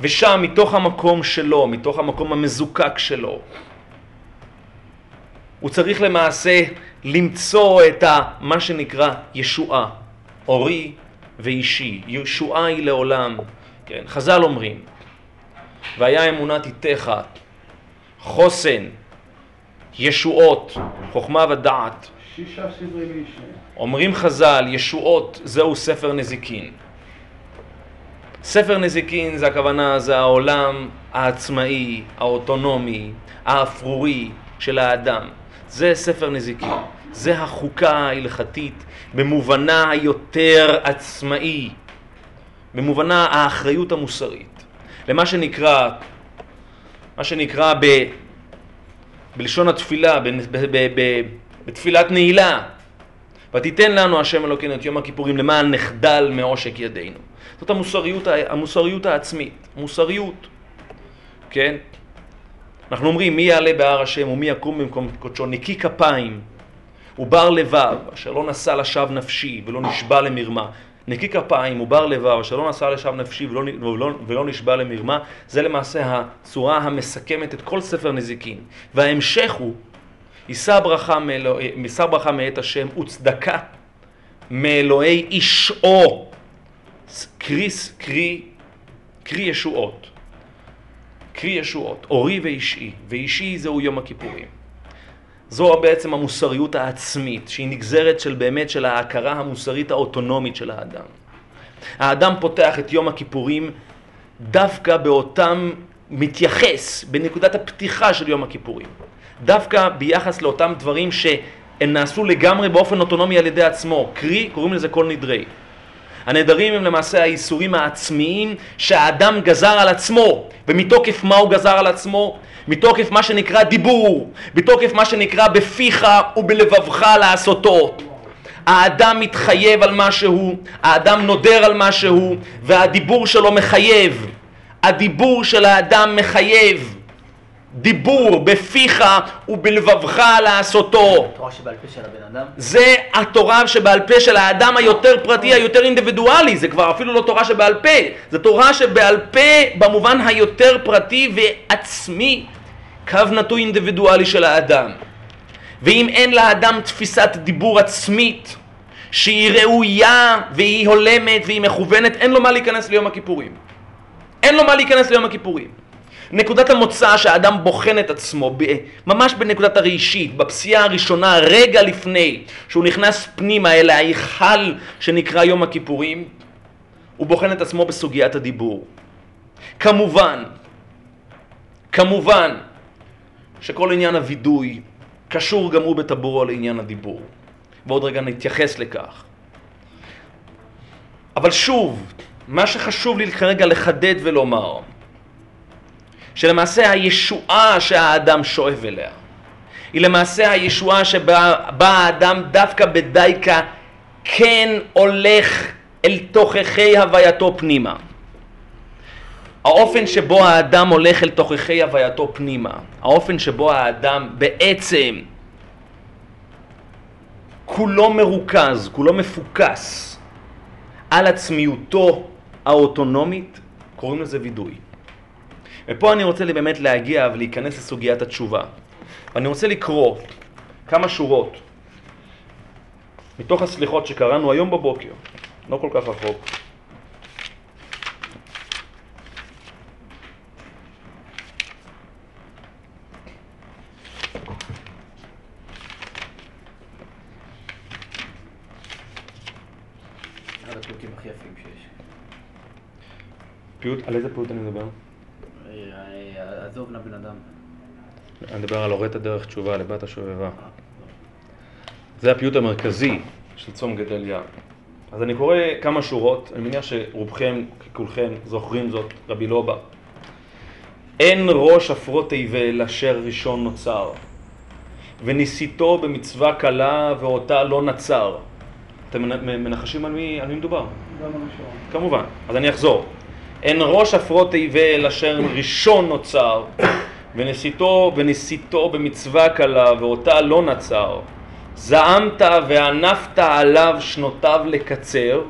ושם מתוך המקום שלו, מתוך המקום המזוקק שלו, הוא צריך למעשה למצוא את מה שנקרא ישועה, אורי ואישי. ישועה היא לעולם. כן, חז"ל אומרים, והיה אמונת איתך, חוסן, ישועות, חוכמה ודעת. שישה סדרי מישנה. אומרים חז"ל, ישועות זהו ספר נזיקין. ספר נזיקין זה הכוונה, זה העולם העצמאי, האוטונומי, האפרורי של האדם. זה ספר נזיקין, זה החוקה ההלכתית במובנה היותר עצמאי, במובנה האחריות המוסרית. למה שנקרא, מה שנקרא ב, בלשון התפילה, ב, ב, ב, ב, בתפילת נעילה. ותיתן לנו השם אלוקינו את יום הכיפורים למען נחדל מעושק ידינו. זאת המוסריות, המוסריות העצמית, מוסריות, כן? אנחנו אומרים מי יעלה בהר השם ומי יקום במקום קודשו, נקי כפיים ובר לבב אשר לא נשא לשווא נפשי ולא נשבע למרמה. נקי כפיים ובר לבב אשר לא נשא לשווא נפשי ולא, ולא, ולא נשבע למרמה, זה למעשה הצורה המסכמת את כל ספר נזיקין. וההמשך הוא יישא ברכה, מאלוה, יישא ברכה מאת השם וצדקה מאלוהי ישעו, קריס, קרי, קרי ישועות. קרי ישועות, אורי ואישי, ואישי זהו יום הכיפורים. זו בעצם המוסריות העצמית, שהיא נגזרת של באמת של ההכרה המוסרית האוטונומית של האדם. האדם פותח את יום הכיפורים דווקא באותם, מתייחס בנקודת הפתיחה של יום הכיפורים. דווקא ביחס לאותם דברים שהם נעשו לגמרי באופן אוטונומי על ידי עצמו. קרי, קוראים לזה כל נדרי. הנדרים הם למעשה האיסורים העצמיים שהאדם גזר על עצמו. ומתוקף מה הוא גזר על עצמו? מתוקף מה שנקרא דיבור, מתוקף מה שנקרא בפיך ובלבבך לעשותו. האדם מתחייב על משהו, האדם נודר על משהו, והדיבור שלו מחייב. הדיבור של האדם מחייב. דיבור בפיך ובלבבך לעשותו. התורה שבעל פה של הבן אדם? זה התורה שבעל פה של האדם היותר פרטי, היותר אינדיבידואלי. זה כבר אפילו לא תורה שבעל פה. זה תורה שבעל פה במובן היותר פרטי ועצמי, קו נטוי אינדיבידואלי של האדם. ואם אין לאדם תפיסת דיבור עצמית שהיא ראויה והיא הולמת והיא מכוונת, אין לו מה להיכנס ליום הכיפורים. אין לו מה להיכנס ליום הכיפורים. נקודת המוצא שהאדם בוחן את עצמו, ממש בנקודת הראשית, בפסיעה הראשונה, רגע לפני שהוא נכנס פנימה אל ההיכל שנקרא יום הכיפורים, הוא בוחן את עצמו בסוגיית הדיבור. כמובן, כמובן שכל עניין הוידוי קשור גם הוא בטבורו לעניין הדיבור. ועוד רגע נתייחס לכך. אבל שוב, מה שחשוב לי כרגע לחדד ולומר, שלמעשה הישועה שהאדם שואב אליה, היא למעשה הישועה שבה בא האדם דווקא בדייקה כן הולך אל תוכחי הווייתו פנימה. האופן שבו האדם הולך אל תוכחי הווייתו פנימה, האופן שבו האדם בעצם כולו מרוכז, כולו מפוקס על עצמיותו האוטונומית, קוראים לזה וידוי. ופה אני רוצה באמת להגיע ולהיכנס לסוגיית התשובה. אני רוצה לקרוא כמה שורות מתוך הסליחות שקראנו היום בבוקר, לא כל כך רחוק. אחד הפיוטים הכי יפים שיש. פיוט, על איזה פיוט אני מדבר? עזוב נא בן אדם. אני מדבר על הורית הדרך תשובה לבת השובבה. זה הפיוט המרכזי של צום גדליה. אז אני קורא כמה שורות, אני מניח שרובכם, כולכם, זוכרים זאת, רבי לובה. אין ראש אפרות תבל אשר ראשון נוצר, וניסיתו במצווה קלה ואותה לא נצר. אתם מנחשים על מי, על מי מדובר? כמובן, אז אני אחזור. אין ראש אפרות תבל אשר ראשון נוצר, וניסיתו וניסיתו במצווה קלה ואותה לא נצר. זעמת וענפת עליו שנותיו לקצר,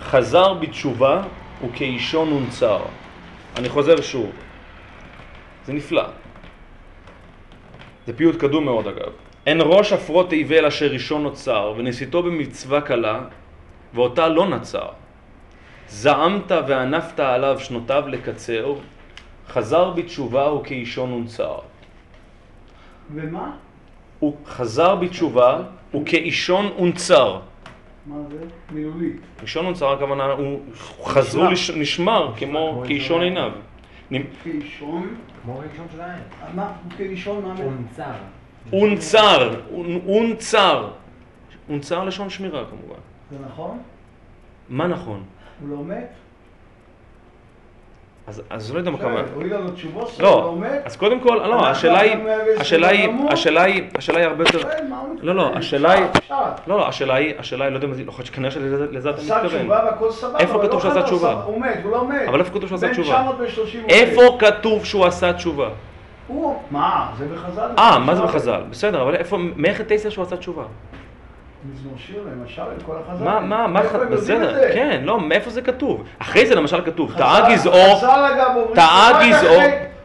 חזר בתשובה וכאישו נונצר. אני חוזר שוב, זה נפלא, זה פיוט קדום מאוד אגב. אין ראש אפרות תבל אשר ראשון נוצר, וניסיתו במצווה קלה ואותה לא נצר. זעמת וענפת עליו שנותיו לקצר, חזר בתשובה וכאישו נונצר. ומה? הוא חזר בתשובה וכאישון ונצר. מה זה? מילולי. אישון ונצר הכוונה, הוא חזרו נשמר כמו כאישון עיניו. כאישון? כמו כאישון שלהם. מה? כאישון מה? ונצר. ונצר. ונצר. ונצר לשון שמירה כמובן. זה נכון? מה נכון? הוא לא מת? אז, אז לא יודע מה כמה. הוא ידע לו תשובות שלא לא מת? אז קודם כל, לא, השאלה היא, השאלה היא, השאלה היא, השאלה היא הרבה יותר... לא, לא, השאלה היא, לא, לא, השאלה היא, השאלה היא, לא יודע, לא חושב שכנראה שלזה אתה מתכוון. עשה תשובה והכל סבבה. איפה כתוב שהוא עשה תשובה? הוא מת, הוא לא מת. אבל איפה כתוב שהוא עשה תשובה? איפה כתוב שהוא עשה תשובה? הוא, מה? זה בחז"ל. אה, מה זה בחז"ל? בסדר, אבל איפה, מאיך התייסר שהוא עשה תשובה? מזמור שיר, למשל, כל החז"ל. מה, מה, מה, בסדר, כן, לא, מאיפה זה כתוב? אחרי זה למשל כתוב, תאה גזעו, תאה גזעו.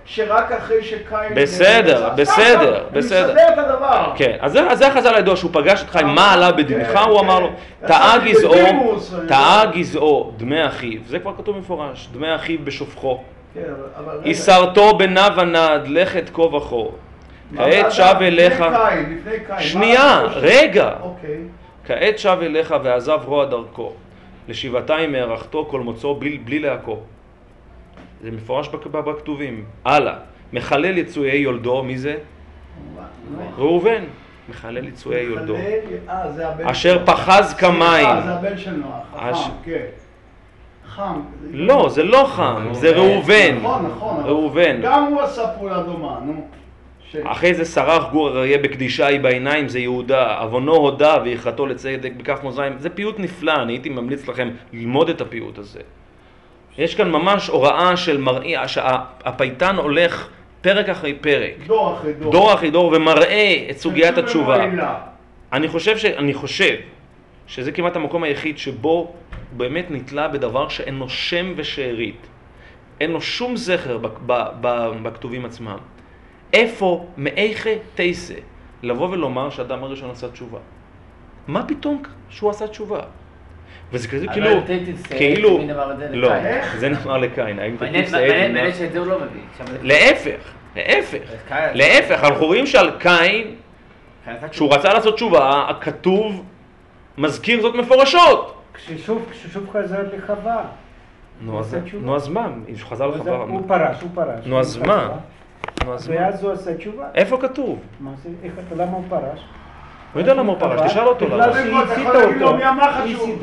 שרק אחרי שקין... בסדר, בסדר, בסדר. אני מסדר את הדבר. כן, אז זה החז"ל הידוע, שהוא פגש אותך עם מה עלה בדמך, הוא אמר לו, תאה גזעו, תאה גזעו, דמי אחיו, זה כבר כתוב מפורש, דמי אחיו בשופחו. כן, אבל... היסרתו בנה ונד, לכת כה וכה. כעת שב אליך, שנייה, רגע, כעת שב אליך ועזב רוע דרכו, לשבעתיים מארחתו כל מוצאו בלי להכו. זה מפורש בכתובים. הלאה, מחלל יצויי יולדו, מי זה? ראובן. מחלל יצואי יולדו. אשר פחז כמים. זה הבן של נוח, חם, כן. חם. לא, זה לא חם, זה ראובן. נכון, נכון. ראובן. גם הוא עשה פעולה דומה, נו. אחרי זה שרח גור אריה בקדישה היא בעיניים, זה יהודה, אבונו הודה ויחתו לצדק בכף מאזניים. זה פיוט נפלא, אני הייתי ממליץ לכם ללמוד את הפיוט הזה. יש כאן ממש הוראה של מראה, שהפייטן הולך פרק אחרי פרק, דור אחרי דור, דור אחרי דור, ומראה את סוגיית התשובה. אני חושב, ש... אני חושב שזה כמעט המקום היחיד שבו באמת נתלה בדבר שאין לו שם ושארית. אין לו שום זכר ב... ב... ב... בכתובים עצמם. איפה מאיכה תיסה לבוא ולומר שאדם הראשון עשה תשובה? מה פתאום שהוא עשה תשובה? וזה כזה כאילו, כאילו, לא, זה נאמר לקין, האם תתסעד נאמר? להפך, להפך, להפך, אנחנו רואים שעל קין, כשהוא רצה לעשות תשובה, הכתוב מזכיר זאת מפורשות. כששוב חזר לחווה. נו אז מה? כשהוא חזר לחווה. הוא פרש, הוא פרש. נו אז מה? ואז הוא עשה תשובה. איפה כתוב? למה הוא פרש? הוא יודע למה הוא פרש, תשאל אותו למה.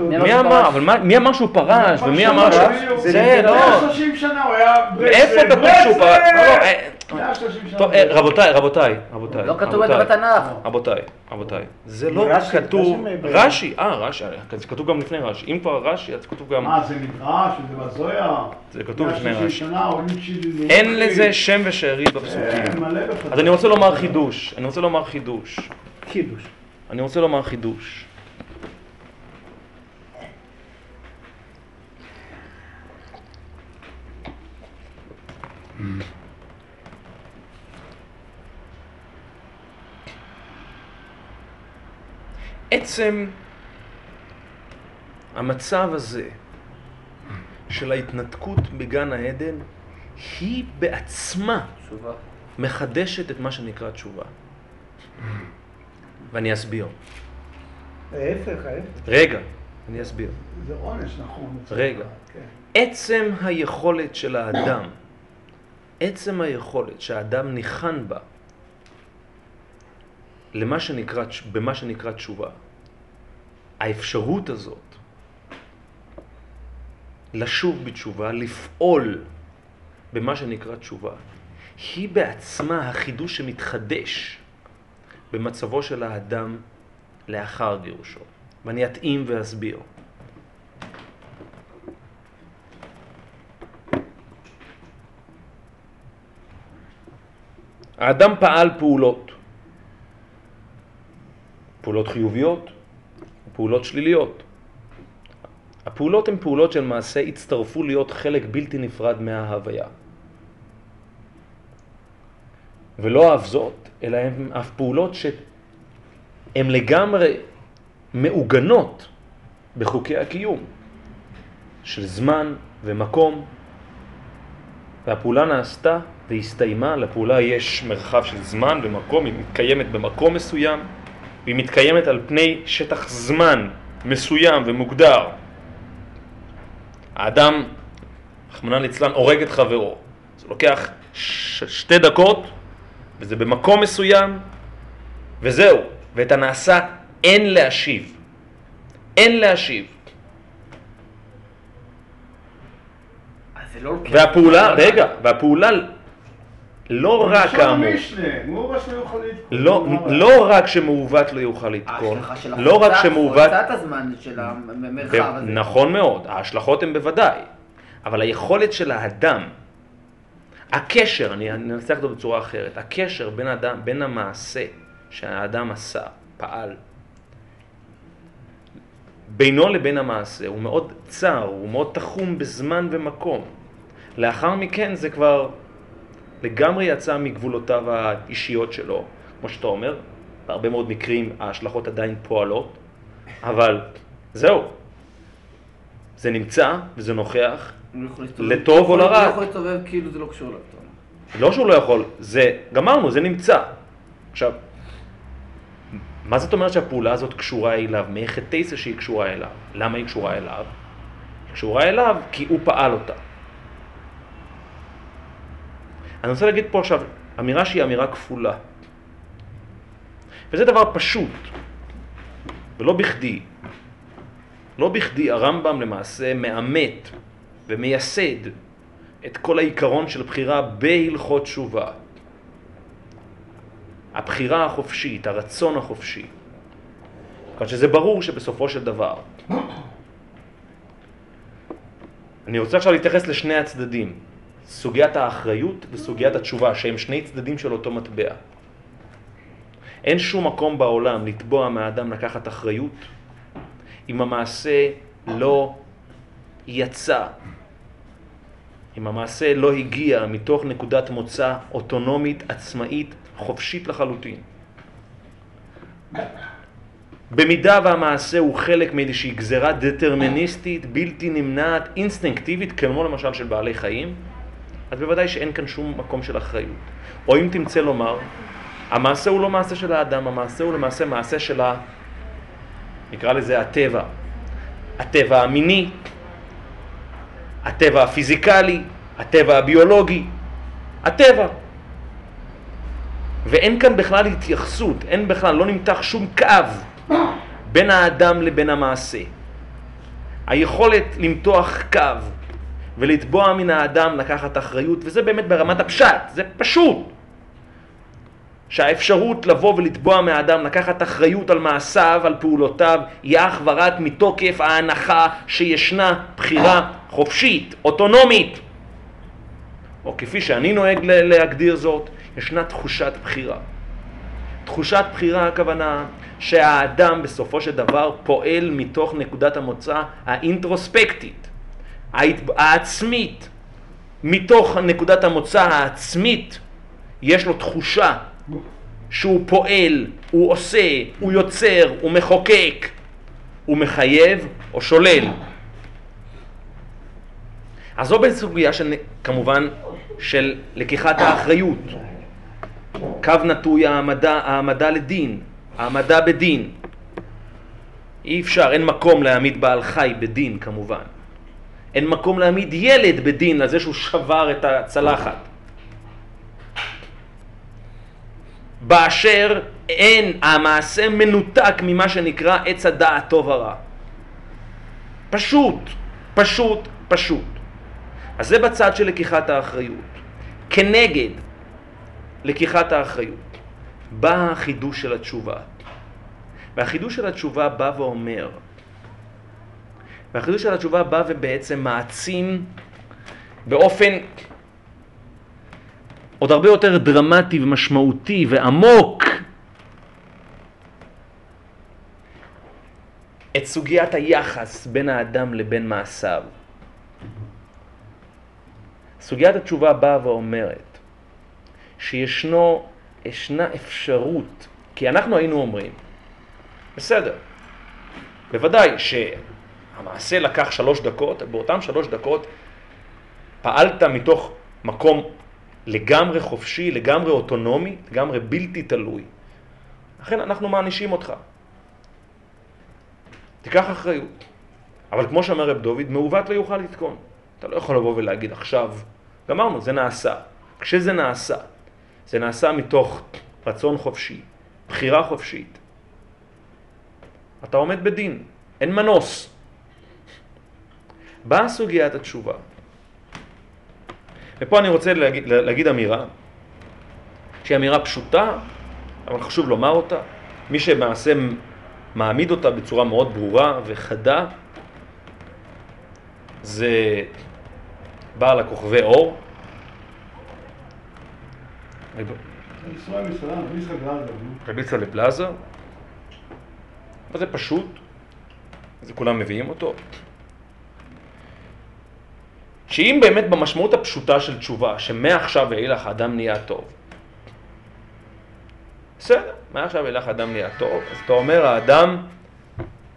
מי אמר? אבל מי אמר שהוא פרש? ומי אמר שהוא... זה לא... מאה ושלושים שנה הוא היה... איפה כתוב שהוא פרש? טוב, רבותיי, רבותיי, רבותיי. לא כתוב את זה בתנ"ך. רבותיי, רבותיי. זה לא כתוב... רש"י, אה, רש"י. זה כתוב גם לפני רש"י. אם כבר רש"י, אז כתוב גם... מה, זה מדרש? זה בזויה? זה כתוב לפני רש"י. אין לזה שם ושארית בפסוקים. אז אני רוצה לומר חידוש. אני רוצה לומר חידוש. חידוש. אני רוצה לומר חידוש. עצם המצב הזה של ההתנתקות בגן העדן היא בעצמה תשובה. מחדשת את מה שנקרא תשובה. ואני אסביר. ההפך, ההפך. רגע, אני אסביר. זה עונש, נכון. רגע. עצם היכולת של האדם, עצם היכולת שהאדם ניחן בה, למה שנקרא, במה שנקרא תשובה, האפשרות הזאת לשוב בתשובה, לפעול במה שנקרא תשובה, היא בעצמה החידוש שמתחדש במצבו של האדם לאחר גירושו. ואני אתאים ואסביר. האדם פעל פעולות. פעולות חיוביות ופעולות שליליות. הפעולות הן פעולות של מעשה הצטרפו להיות חלק בלתי נפרד מההוויה. ולא אף זאת, אלא הן אף פעולות שהן לגמרי מעוגנות בחוקי הקיום של זמן ומקום, והפעולה נעשתה והסתיימה. לפעולה יש מרחב של זמן ומקום, היא מתקיימת במקום מסוים, והיא מתקיימת על פני שטח זמן מסוים ומוגדר. האדם, רחמנא ליצלן, הורג את חברו. זה לוקח ש- שתי דקות, וזה במקום מסוים, וזהו. ואת הנעשה אין להשיב. אין להשיב. והפעולה, רגע, והפעולה לא רק כאמור. לא רק שמעוות לא יוכל לתקון. לא רק שמעוות... חוצת הזמן של המרחב הזה. נכון מאוד, ההשלכות הן בוודאי. אבל היכולת של האדם, הקשר, אני אנסח אותו בצורה אחרת, הקשר בין, אדם, בין המעשה שהאדם עשה, פעל, בינו לבין המעשה, הוא מאוד צר, הוא מאוד תחום בזמן ומקום. לאחר מכן זה כבר לגמרי יצא מגבולותיו האישיות שלו, כמו שאתה אומר, בהרבה מאוד מקרים ההשלכות עדיין פועלות, אבל זהו, זה נמצא וזה נוכח, לטוב או לרע. הוא יכול לטובב כאילו זה לא קשור לטוב. לא שהוא לא יכול, זה גמרנו, זה נמצא. עכשיו, מה זאת אומרת שהפעולה הזאת קשורה אליו? מאיכת תיסה שהיא קשורה אליו. למה היא קשורה אליו? היא קשורה אליו כי הוא פעל אותה. אני רוצה להגיד פה עכשיו אמירה שהיא אמירה כפולה. וזה דבר פשוט, ולא בכדי. לא בכדי הרמב"ם למעשה מאמת ומייסד את כל העיקרון של בחירה בהלכות תשובה. הבחירה החופשית, הרצון החופשי. כך שזה ברור שבסופו של דבר. אני רוצה עכשיו להתייחס לשני הצדדים, סוגיית האחריות וסוגיית התשובה, שהם שני צדדים של אותו מטבע. אין שום מקום בעולם לתבוע מהאדם לקחת אחריות, אם המעשה לא יצא, אם המעשה לא הגיע מתוך נקודת מוצא אוטונומית, עצמאית, חופשית לחלוטין. במידה והמעשה הוא חלק מאיזושהי גזרה דטרמיניסטית, בלתי נמנעת, אינסטינקטיבית, כמו למשל של בעלי חיים, אז בוודאי שאין כאן שום מקום של אחריות. או אם תמצא לומר, המעשה הוא לא מעשה של האדם, המעשה הוא למעשה מעשה של ה... נקרא לזה הטבע. הטבע המיני, הטבע הפיזיקלי, הטבע הביולוגי, הטבע. ואין כאן בכלל התייחסות, אין בכלל, לא נמתח שום קו בין האדם לבין המעשה. היכולת למתוח קו ולתבוע מן האדם לקחת אחריות, וזה באמת ברמת הפשט, זה פשוט. שהאפשרות לבוא ולתבוע מהאדם לקחת אחריות על מעשיו, על פעולותיו, היא אך ורק מתוקף ההנחה שישנה בחירה חופשית, אוטונומית. או כפי שאני נוהג להגדיר זאת, ישנה תחושת בחירה. תחושת בחירה הכוונה שהאדם בסופו של דבר פועל מתוך נקודת המוצא האינטרוספקטית, העצמית. מתוך נקודת המוצא העצמית יש לו תחושה שהוא פועל, הוא עושה, הוא יוצר, הוא מחוקק, הוא מחייב או שולל. אז זו בסוגיה של, כמובן של לקיחת האחריות, קו נטוי העמדה, העמדה לדין, העמדה בדין. אי אפשר, אין מקום להעמיד בעל חי בדין כמובן. אין מקום להעמיד ילד בדין על זה שהוא שבר את הצלחת. באשר אין, המעשה מנותק ממה שנקרא עץ הדעת טוב ורע. פשוט, פשוט, פשוט. אז זה בצד של לקיחת האחריות. כנגד לקיחת האחריות בא החידוש של התשובה. והחידוש של התשובה בא ואומר, והחידוש של התשובה בא ובעצם מעצים באופן עוד הרבה יותר דרמטי ומשמעותי ועמוק את סוגיית היחס בין האדם לבין מעשיו. סוגיית התשובה באה ואומרת שישנו, ישנה אפשרות, כי אנחנו היינו אומרים, בסדר, בוודאי שהמעשה לקח שלוש דקות, באותם שלוש דקות פעלת מתוך מקום לגמרי חופשי, לגמרי אוטונומי, לגמרי בלתי תלוי. לכן אנחנו מאנישים אותך. תיקח אחריות. אבל כמו שאמר רב דוד, מעוות לא יוכל לתקון. אתה לא יכול לבוא ולהגיד עכשיו, גמרנו, זה נעשה. כשזה נעשה, זה נעשה מתוך רצון חופשי, בחירה חופשית. אתה עומד בדין, אין מנוס. באה סוגיית התשובה. ופה אני רוצה להגיד, להגיד אמירה, שהיא אמירה פשוטה, אבל חשוב לומר אותה. מי שמעשה מעמיד אותה בצורה מאוד ברורה וחדה, זה בעל הכוכבי אור. רבי ישראל פלאזה. זה פשוט, זה כולם מביאים אותו. שאם באמת במשמעות הפשוטה של תשובה, שמעכשיו ואילך האדם נהיה טוב. בסדר, מעכשיו ואילך האדם נהיה טוב. אז אתה אומר, האדם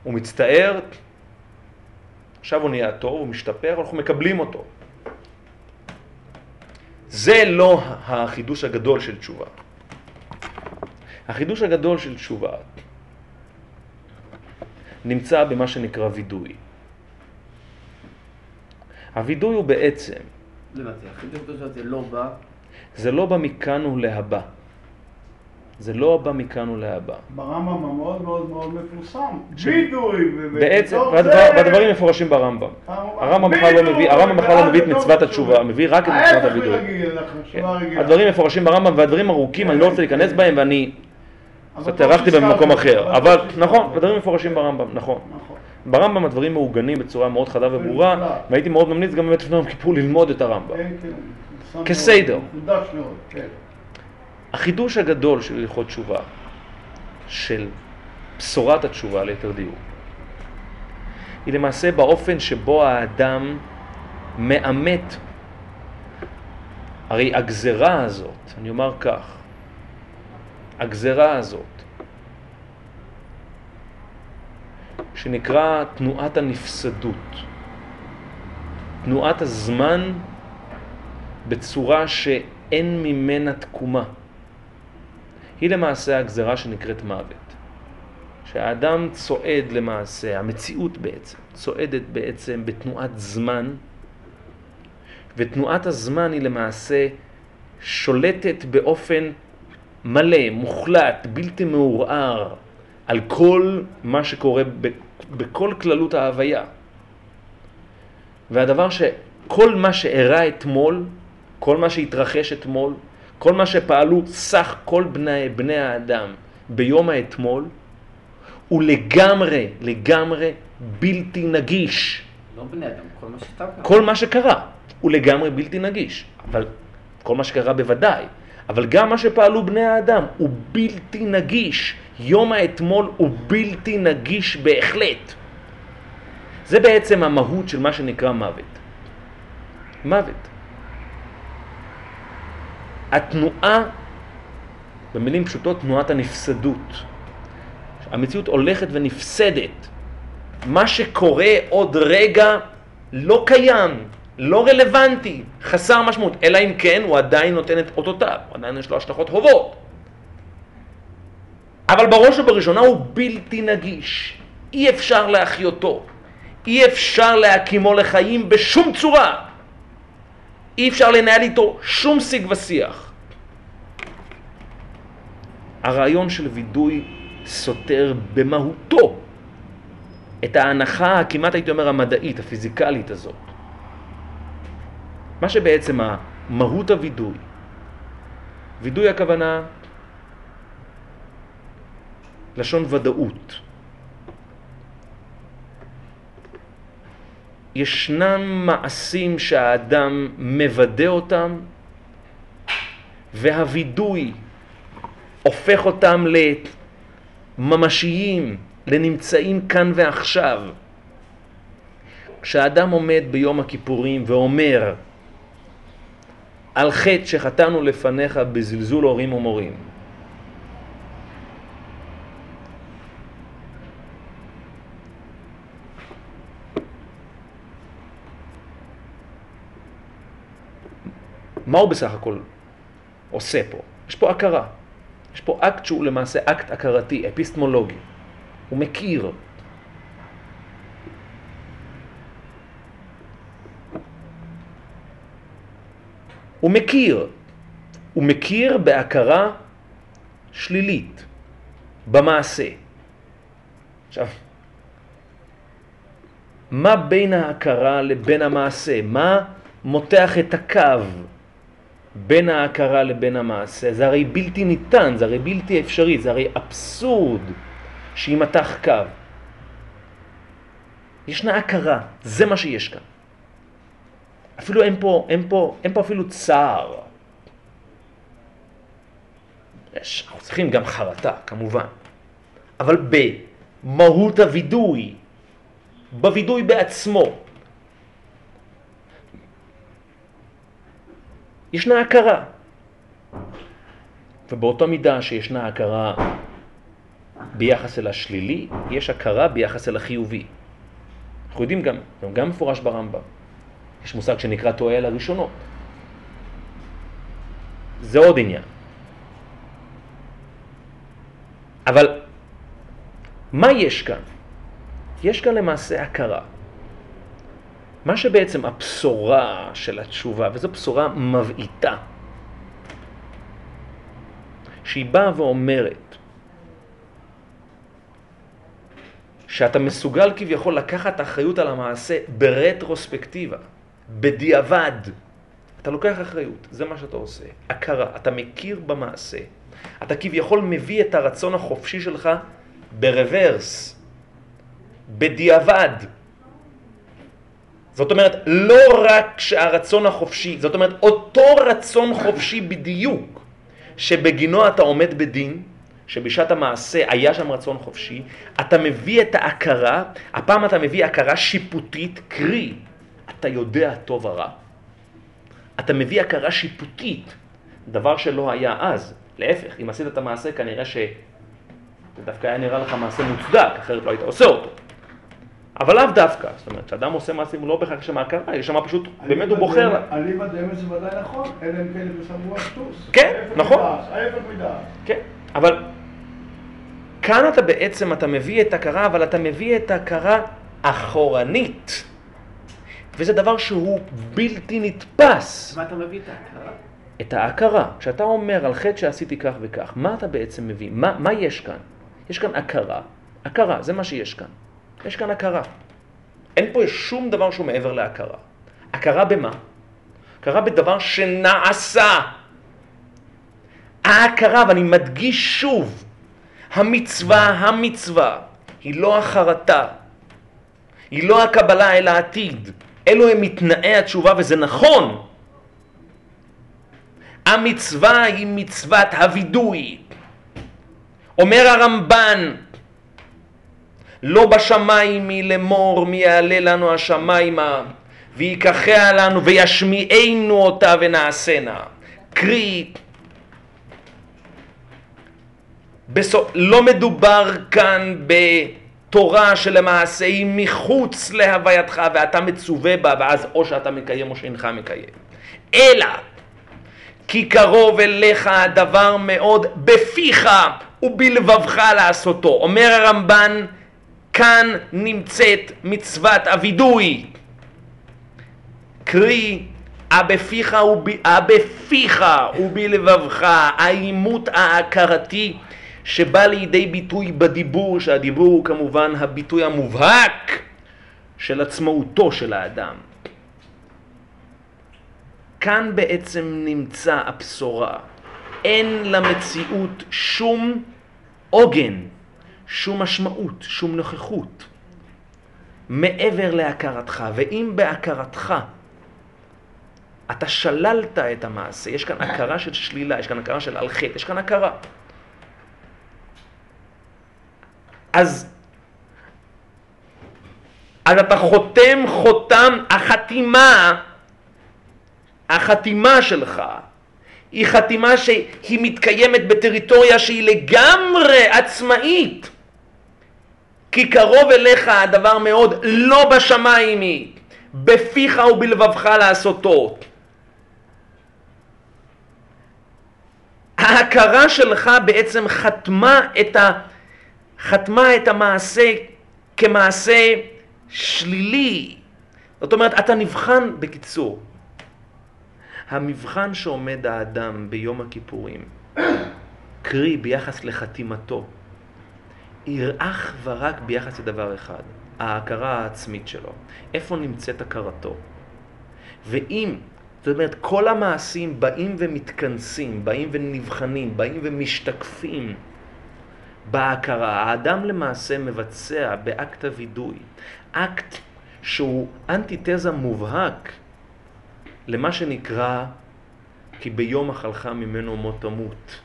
הוא מצטער, עכשיו הוא נהיה טוב, הוא משתפר, אנחנו מקבלים אותו. זה לא החידוש הגדול של תשובה. החידוש הגדול של תשובה נמצא במה שנקרא וידוי. הוידוי הוא בעצם... למה זה? החידוש הזה לא בא? זה לא בא מכאן ולהבא. זה לא הבא מכאן ולהבא. ברמב"ם המאוד מאוד מאוד מפורסם. בידוי. בעצם, בדברים מפורשים ברמב"ם. הרמב"ם בכלל לא מביא את מצוות התשובה, מביא רק את מצוות הבידוי. הדברים מפורשים ברמב"ם והדברים ארוכים, אני לא רוצה להיכנס בהם ואני... תארכתי במקום אחר. אבל נכון, הדברים מפורשים ברמב"ם, נכון. ברמב"ם הדברים מעוגנים בצורה מאוד חדה וברורה, והייתי מאוד ממליץ גם באמת לפני יום כיפור ללמוד את הרמב"ם. כסדר. החידוש הגדול של הלכות תשובה, של בשורת התשובה ליתר דיוק, היא למעשה באופן שבו האדם מאמת. הרי הגזרה הזאת, אני אומר כך, הגזרה הזאת, שנקרא תנועת הנפסדות, תנועת הזמן בצורה שאין ממנה תקומה, היא למעשה הגזרה שנקראת מוות. שהאדם צועד למעשה, המציאות בעצם, צועדת בעצם בתנועת זמן, ותנועת הזמן היא למעשה שולטת באופן מלא, מוחלט, בלתי מעורער, על כל מה שקורה בכל כללות ההוויה. והדבר שכל מה שאירע אתמול, כל מה שהתרחש אתמול, כל מה שפעלו סך כל בני, בני האדם ביום האתמול, הוא לגמרי, לגמרי בלתי נגיש. לא בני אדם, כל מה שתקרה. כל מה שקרה הוא לגמרי בלתי נגיש. אבל כל מה שקרה בוודאי. אבל גם מה שפעלו בני האדם הוא בלתי נגיש. יום האתמול הוא בלתי נגיש בהחלט. זה בעצם המהות של מה שנקרא מוות. מוות. התנועה, במילים פשוטות, תנועת הנפסדות. המציאות הולכת ונפסדת. מה שקורה עוד רגע לא קיים, לא רלוונטי, חסר משמעות. אלא אם כן הוא עדיין נותן את אותותיו, עדיין יש לו השלכות הובות. אבל בראש ובראשונה הוא בלתי נגיש. אי אפשר להחיותו. אי אפשר להקימו לחיים בשום צורה. אי אפשר לנהל איתו שום שיג ושיח. הרעיון של וידוי סותר במהותו את ההנחה הכמעט הייתי אומר המדעית, הפיזיקלית הזאת. מה שבעצם מהות הוידוי, וידוי הכוונה לשון ודאות. ישנם מעשים שהאדם מוודא אותם, והוידוי הופך אותם לממשיים, לנמצאים כאן ועכשיו. כשהאדם עומד ביום הכיפורים ואומר, על חטא שחטאנו לפניך בזלזול הורים ומורים, מה הוא בסך הכל עושה פה? יש פה הכרה. יש פה אקט שהוא למעשה אקט הכרתי, אפיסטמולוגי. הוא מכיר. הוא מכיר. הוא מכיר בהכרה שלילית, במעשה. עכשיו, מה בין ההכרה לבין המעשה? מה מותח את הקו? בין ההכרה לבין המעשה, זה הרי בלתי ניתן, זה הרי בלתי אפשרי, זה הרי אבסורד שימתח קו. ישנה הכרה, זה מה שיש כאן. אפילו אין פה, אין פה, אין פה אפילו צער. יש, אנחנו צריכים גם חרטה, כמובן. אבל במהות הוידוי, בוידוי בעצמו, ישנה הכרה, ובאותה מידה שישנה הכרה ביחס אל השלילי, יש הכרה ביחס אל החיובי. אנחנו יודעים גם, גם מפורש ברמב"ם, יש מושג שנקרא תוהה על הראשונות. זה עוד עניין. אבל מה יש כאן? יש כאן למעשה הכרה. מה שבעצם הבשורה של התשובה, וזו בשורה מבעיטה, שהיא באה ואומרת שאתה מסוגל כביכול לקחת אחריות על המעשה ברטרוספקטיבה, בדיעבד. אתה לוקח אחריות, זה מה שאתה עושה. הכרה, אתה מכיר במעשה. אתה כביכול מביא את הרצון החופשי שלך ברוורס, בדיעבד. זאת אומרת, לא רק שהרצון החופשי, זאת אומרת, אותו רצון חופשי בדיוק שבגינו אתה עומד בדין, שבשעת המעשה היה שם רצון חופשי, אתה מביא את ההכרה, הפעם אתה מביא הכרה שיפוטית, קרי, אתה יודע טוב ורע. אתה מביא הכרה שיפוטית, דבר שלא היה אז. להפך, אם עשית את המעשה, כנראה ש... דווקא היה נראה לך מעשה מוצדק, אחרת לא היית עושה אותו. אבל לאו דווקא, זאת אומרת, כשאדם עושה מעשים, הוא לא בהכרח שם הכרה, יש שם פשוט, באמת הוא בוחר לה. אליבא דאמת זה ודאי נכון, אלה הם כאלה ושמוע שטוס. כן, נכון. ההפך מדעת. כן, אבל כאן אתה בעצם, אתה מביא את הכרה, אבל אתה מביא את הכרה אחורנית. וזה דבר שהוא בלתי נתפס. מה אתה מביא את ההכרה? את ההכרה, שאתה אומר על חטא שעשיתי כך וכך, מה אתה בעצם מביא? מה, מה יש כאן? יש כאן הכרה. הכרה, זה מה שיש כאן. יש כאן הכרה. אין פה שום דבר שהוא מעבר להכרה. הכרה במה? הכרה בדבר שנעשה. ההכרה, ואני מדגיש שוב, המצווה, המצווה, היא לא החרטה. היא לא הקבלה אל העתיד. אלו הם מתנאי התשובה, וזה נכון. המצווה היא מצוות הוידוי. אומר הרמב"ן, לא בשמיים היא למור, מי יעלה לנו השמיימה, ויקחיה לנו וישמיענו אותה ונעשנה. קרי, בסוף, לא מדובר כאן בתורה שלמעשה היא מחוץ להווייתך ואתה מצווה בה, ואז או שאתה מקיים או שאינך מקיים. אלא, כי קרוב אליך הדבר מאוד בפיך ובלבבך לעשותו. אומר הרמב"ן, כאן נמצאת מצוות הוידוי. קרי, הבפיך, וב... הבפיך ובלבבך, האימות ההכרתי שבא לידי ביטוי בדיבור, שהדיבור הוא כמובן הביטוי המובהק של עצמאותו של האדם. כאן בעצם נמצא הבשורה. אין למציאות שום עוגן, שום משמעות, שום נוכחות, מעבר להכרתך. ואם בהכרתך אתה שללת את המעשה, יש כאן הכרה של שלילה, יש כאן הכרה של על חטא, יש כאן הכרה. אז, אז אתה חותם חותם, החתימה, החתימה שלך, היא חתימה שהיא מתקיימת בטריטוריה שהיא לגמרי עצמאית. כי קרוב אליך הדבר מאוד, לא בשמיים היא, בפיך ובלבבך לעשותו. ההכרה שלך בעצם חתמה את, ה... חתמה את המעשה כמעשה שלילי. זאת אומרת, אתה נבחן בקיצור. המבחן שעומד האדם ביום הכיפורים, קרי ביחס לחתימתו, ירח ורק ביחס לדבר אחד, ההכרה העצמית שלו. איפה נמצאת הכרתו? ואם, זאת אומרת, כל המעשים באים ומתכנסים, באים ונבחנים, באים ומשתקפים בהכרה. האדם למעשה מבצע באקט הוידוי, אקט שהוא אנטיתזה מובהק, למה שנקרא, כי ביום אכלך ממנו מות תמות,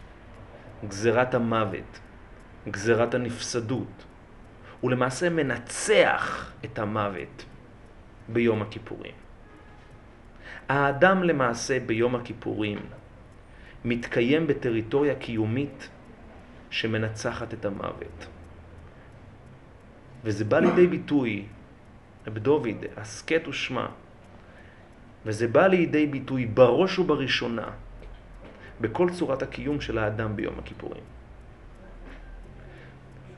גזירת המוות, גזירת הנפסדות, הוא למעשה מנצח את המוות ביום הכיפורים. האדם למעשה ביום הכיפורים מתקיים בטריטוריה קיומית שמנצחת את המוות. וזה בא לידי ביטוי, רב דוד, הסכת ושמע, וזה בא לידי ביטוי בראש ובראשונה, בכל צורת הקיום של האדם ביום הכיפורים.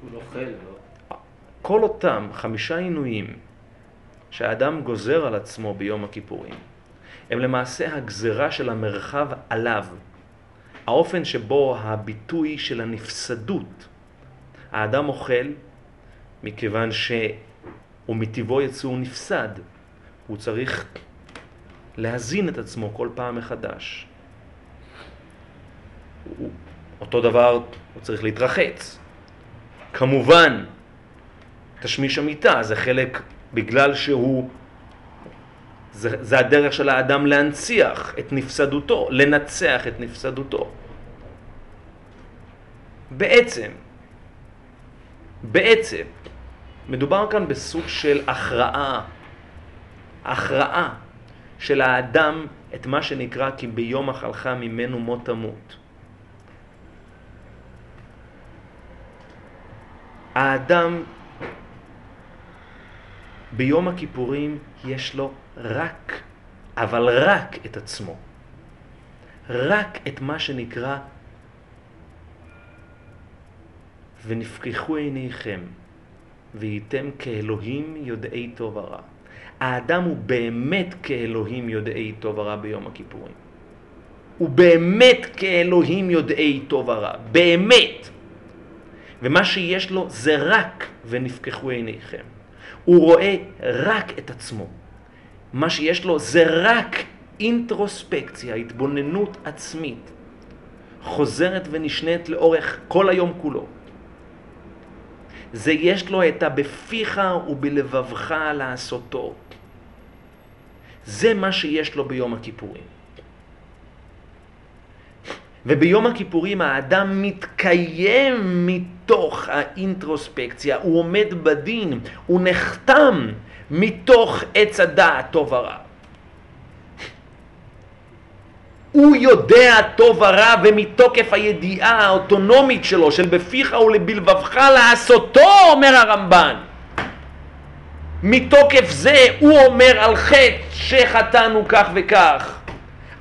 הוא לא חל, לא? כל אותם חמישה עינויים שהאדם גוזר על עצמו ביום הכיפורים, הם למעשה הגזרה של המרחב עליו, האופן שבו הביטוי של הנפסדות, האדם אוכל מכיוון שהוא מטבעו יצור נפסד, הוא צריך להזין את עצמו כל פעם מחדש. הוא, אותו דבר הוא צריך להתרחץ. כמובן, תשמיש המיטה זה חלק בגלל שהוא, זה, זה הדרך של האדם להנציח את נפסדותו, לנצח את נפסדותו. בעצם, בעצם, מדובר כאן בסוג של הכרעה, הכרעה של האדם את מה שנקרא כי ביום אכלך ממנו מות תמות. האדם ביום הכיפורים יש לו רק, אבל רק את עצמו. רק את מה שנקרא ונפקחו עיניכם והייתם כאלוהים יודעי טוב ורע. האדם הוא באמת כאלוהים יודעי טוב ורע ביום הכיפורים. הוא באמת כאלוהים יודעי טוב ורע. באמת. ומה שיש לו זה רק ונפקחו עיניכם. הוא רואה רק את עצמו. מה שיש לו זה רק אינטרוספקציה, התבוננות עצמית, חוזרת ונשנית לאורך כל היום כולו. זה יש לו את הבפיך ובלבבך לעשותו. זה מה שיש לו ביום הכיפורים. וביום הכיפורים האדם מתקיים מתוך האינטרוספקציה, הוא עומד בדין, הוא נחתם מתוך עץ הדעת טוב ורע. הוא יודע טוב ורע ומתוקף הידיעה האוטונומית שלו, של בפיך ולבלבבך לעשותו, אומר הרמב"ן. מתוקף זה הוא אומר על חטא שחטאנו כך וכך.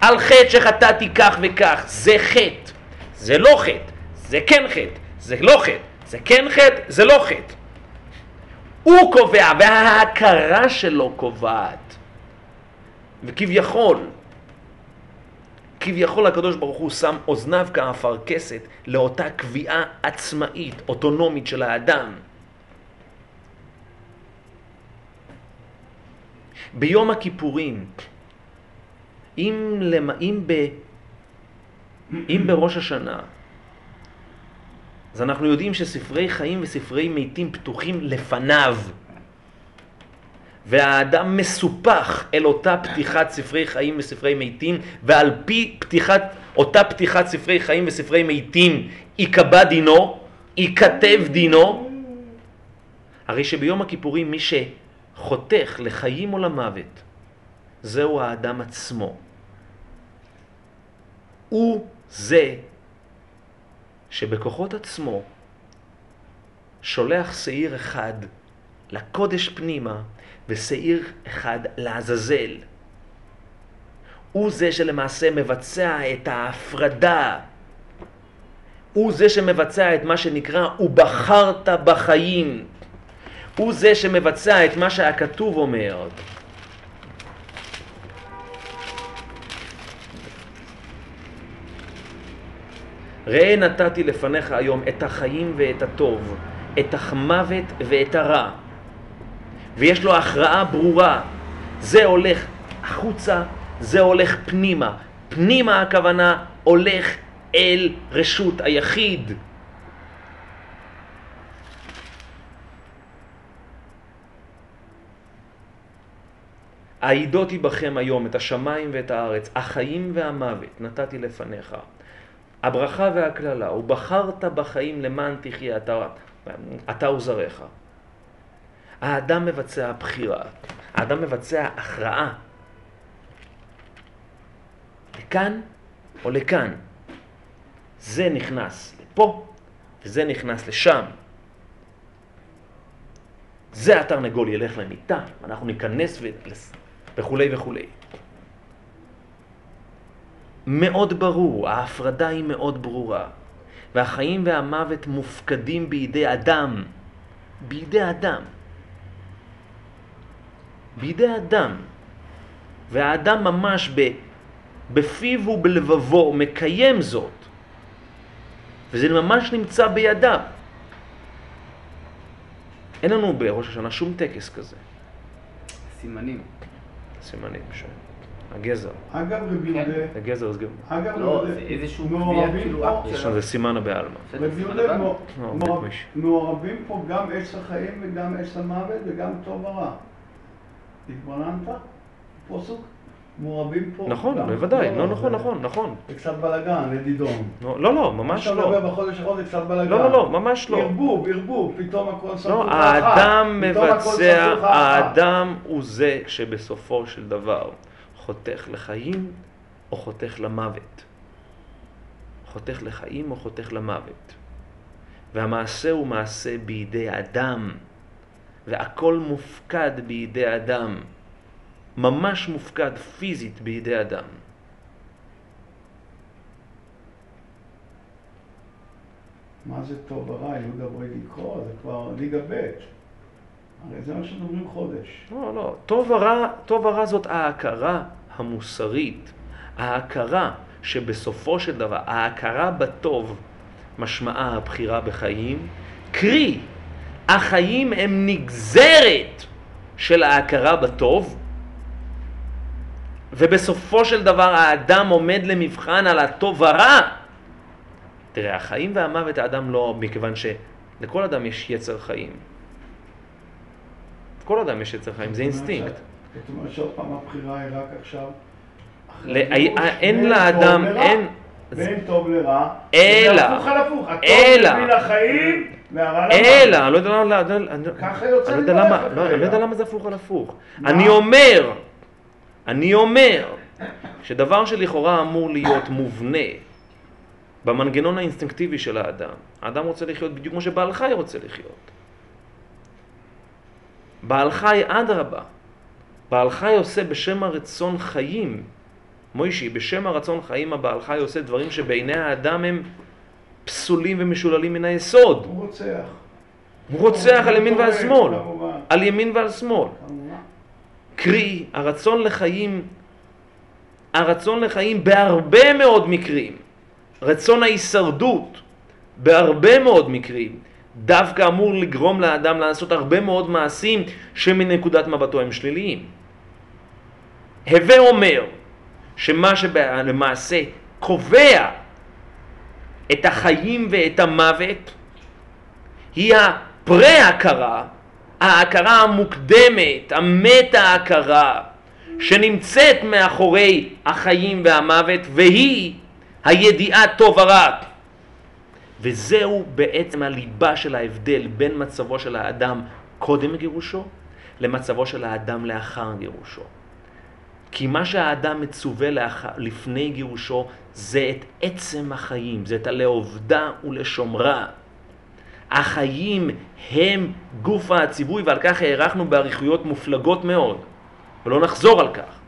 על חטא שחטאתי כך וכך, זה חטא, זה לא חטא, זה כן חטא, זה לא חטא, זה כן חטא, זה לא חטא. הוא קובע וההכרה שלו קובעת. וכביכול, כביכול הקדוש ברוך הוא שם אוזניו כאפרכסת לאותה קביעה עצמאית, אוטונומית של האדם. ביום הכיפורים, אם, אם, ב, אם בראש השנה, אז אנחנו יודעים שספרי חיים וספרי מתים פתוחים לפניו, והאדם מסופח אל אותה פתיחת ספרי חיים וספרי מתים, ועל פי פתיחת, אותה פתיחת ספרי חיים וספרי מתים יקבע דינו, ייכתב דינו. הרי שביום הכיפורים מי שחותך לחיים או למוות, זהו האדם עצמו. הוא זה שבכוחות עצמו שולח שעיר אחד לקודש פנימה ושעיר אחד לעזאזל. הוא זה שלמעשה מבצע את ההפרדה. הוא זה שמבצע את מה שנקרא ובחרת בחיים. הוא זה שמבצע את מה שהכתוב אומר. ראה נתתי לפניך היום את החיים ואת הטוב, את המוות ואת הרע. ויש לו הכרעה ברורה. זה הולך החוצה, זה הולך פנימה. פנימה הכוונה הולך אל רשות היחיד. העידותי בכם היום את השמיים ואת הארץ, החיים והמוות נתתי לפניך. הברכה והכללה, ובחרת בחיים למען תחיה אתה, אתה וזרעך. האדם מבצע בחירה, האדם מבצע הכרעה. לכאן או לכאן. זה נכנס לפה וזה נכנס לשם. זה התרנגול ילך למיטה, אנחנו ניכנס וכו' וכו'. מאוד ברור, ההפרדה היא מאוד ברורה. והחיים והמוות מופקדים בידי אדם. בידי אדם. בידי אדם. והאדם ממש בפיו ובלבבו מקיים זאת. וזה ממש נמצא בידם. אין לנו בראש השנה שום טקס כזה. סימנים. סימנים, ש... הגזר. אגב רביעודה. הגזר, אז גם... אגב רביעודה. זה איזשהו מעורבים פה... יש שם, זה סימן הבעלמה. רביעודה, מעורבים פה גם עץ החיים וגם עץ המוות וגם טוב ורע. התבוננת? פוסוק? מעורבים פה... נכון, בוודאי. לא, נכון, נכון, נכון. זה קצת בלגן, לדידון. לא, לא, ממש לא. עכשיו דבר בחודש החודש זה קצת בלגן. לא, לא, ממש לא. ערבוב, ערבוב, פתאום הכל ספוך לך אחת. לא, האדם מבצע, האדם הוא זה שבסופו של דבר חותך לחיים או חותך למוות. חותך לחיים או חותך למוות. והמעשה הוא מעשה בידי אדם. והכל מופקד בידי אדם. ממש מופקד פיזית בידי אדם. מה זה טוב ורע? יהודה בואי לקרוא, זה כבר ליגה ב'. הרי זה מה שדוברים חודש. לא, לא. טוב ורע, טוב ורע זאת ההכרה המוסרית. ההכרה שבסופו של דבר, ההכרה בטוב משמעה הבחירה בחיים. קרי, החיים הם נגזרת של ההכרה בטוב. ובסופו של דבר האדם עומד למבחן על הטוב ורע. תראה, החיים והמוות האדם לא, מכיוון שלכל אדם יש יצר חיים. כל אדם יש יצר חיים, זה אינסטינקט. זאת אומרת שעוד פעם הבחירה היא רק עכשיו... אין לאדם, אין... בין טוב לרע, אלא, אלא, אלא, אני לא יודע למה זה הפוך על הפוך. אני אומר, אני אומר, שדבר שלכאורה אמור להיות מובנה במנגנון האינסטינקטיבי של האדם. האדם רוצה לחיות בדיוק כמו שבעל חי רוצה לחיות. בעל חי אדרבה. בעל חי עושה בשם הרצון חיים. מוישי, בשם הרצון חיים הבעל חי עושה דברים שבעיני האדם הם פסולים ומשוללים מן היסוד. הוא רוצח. הוא רוצח על ימין ועל שמאל. על ימין ועל שמאל. קרי, הרצון לחיים, הרצון לחיים בהרבה מאוד מקרים, רצון ההישרדות בהרבה מאוד מקרים, דווקא אמור לגרום לאדם לעשות הרבה מאוד מעשים שמנקודת מבטו הם שליליים. הווה אומר שמה שלמעשה קובע את החיים ואת המוות היא הפרה-הכרה, ההכרה המוקדמת, המטה-הכרה, שנמצאת מאחורי החיים והמוות, והיא הידיעה טוב ורע. וזהו בעצם הליבה של ההבדל בין מצבו של האדם קודם גירושו, למצבו של האדם לאחר גירושו. כי מה שהאדם מצווה לאחר, לפני גירושו, זה את עצם החיים, זה את הלעובדה ולשומרה. החיים הם גוף הציווי, ועל כך הערכנו בעריכויות מופלגות מאוד, ולא נחזור על כך.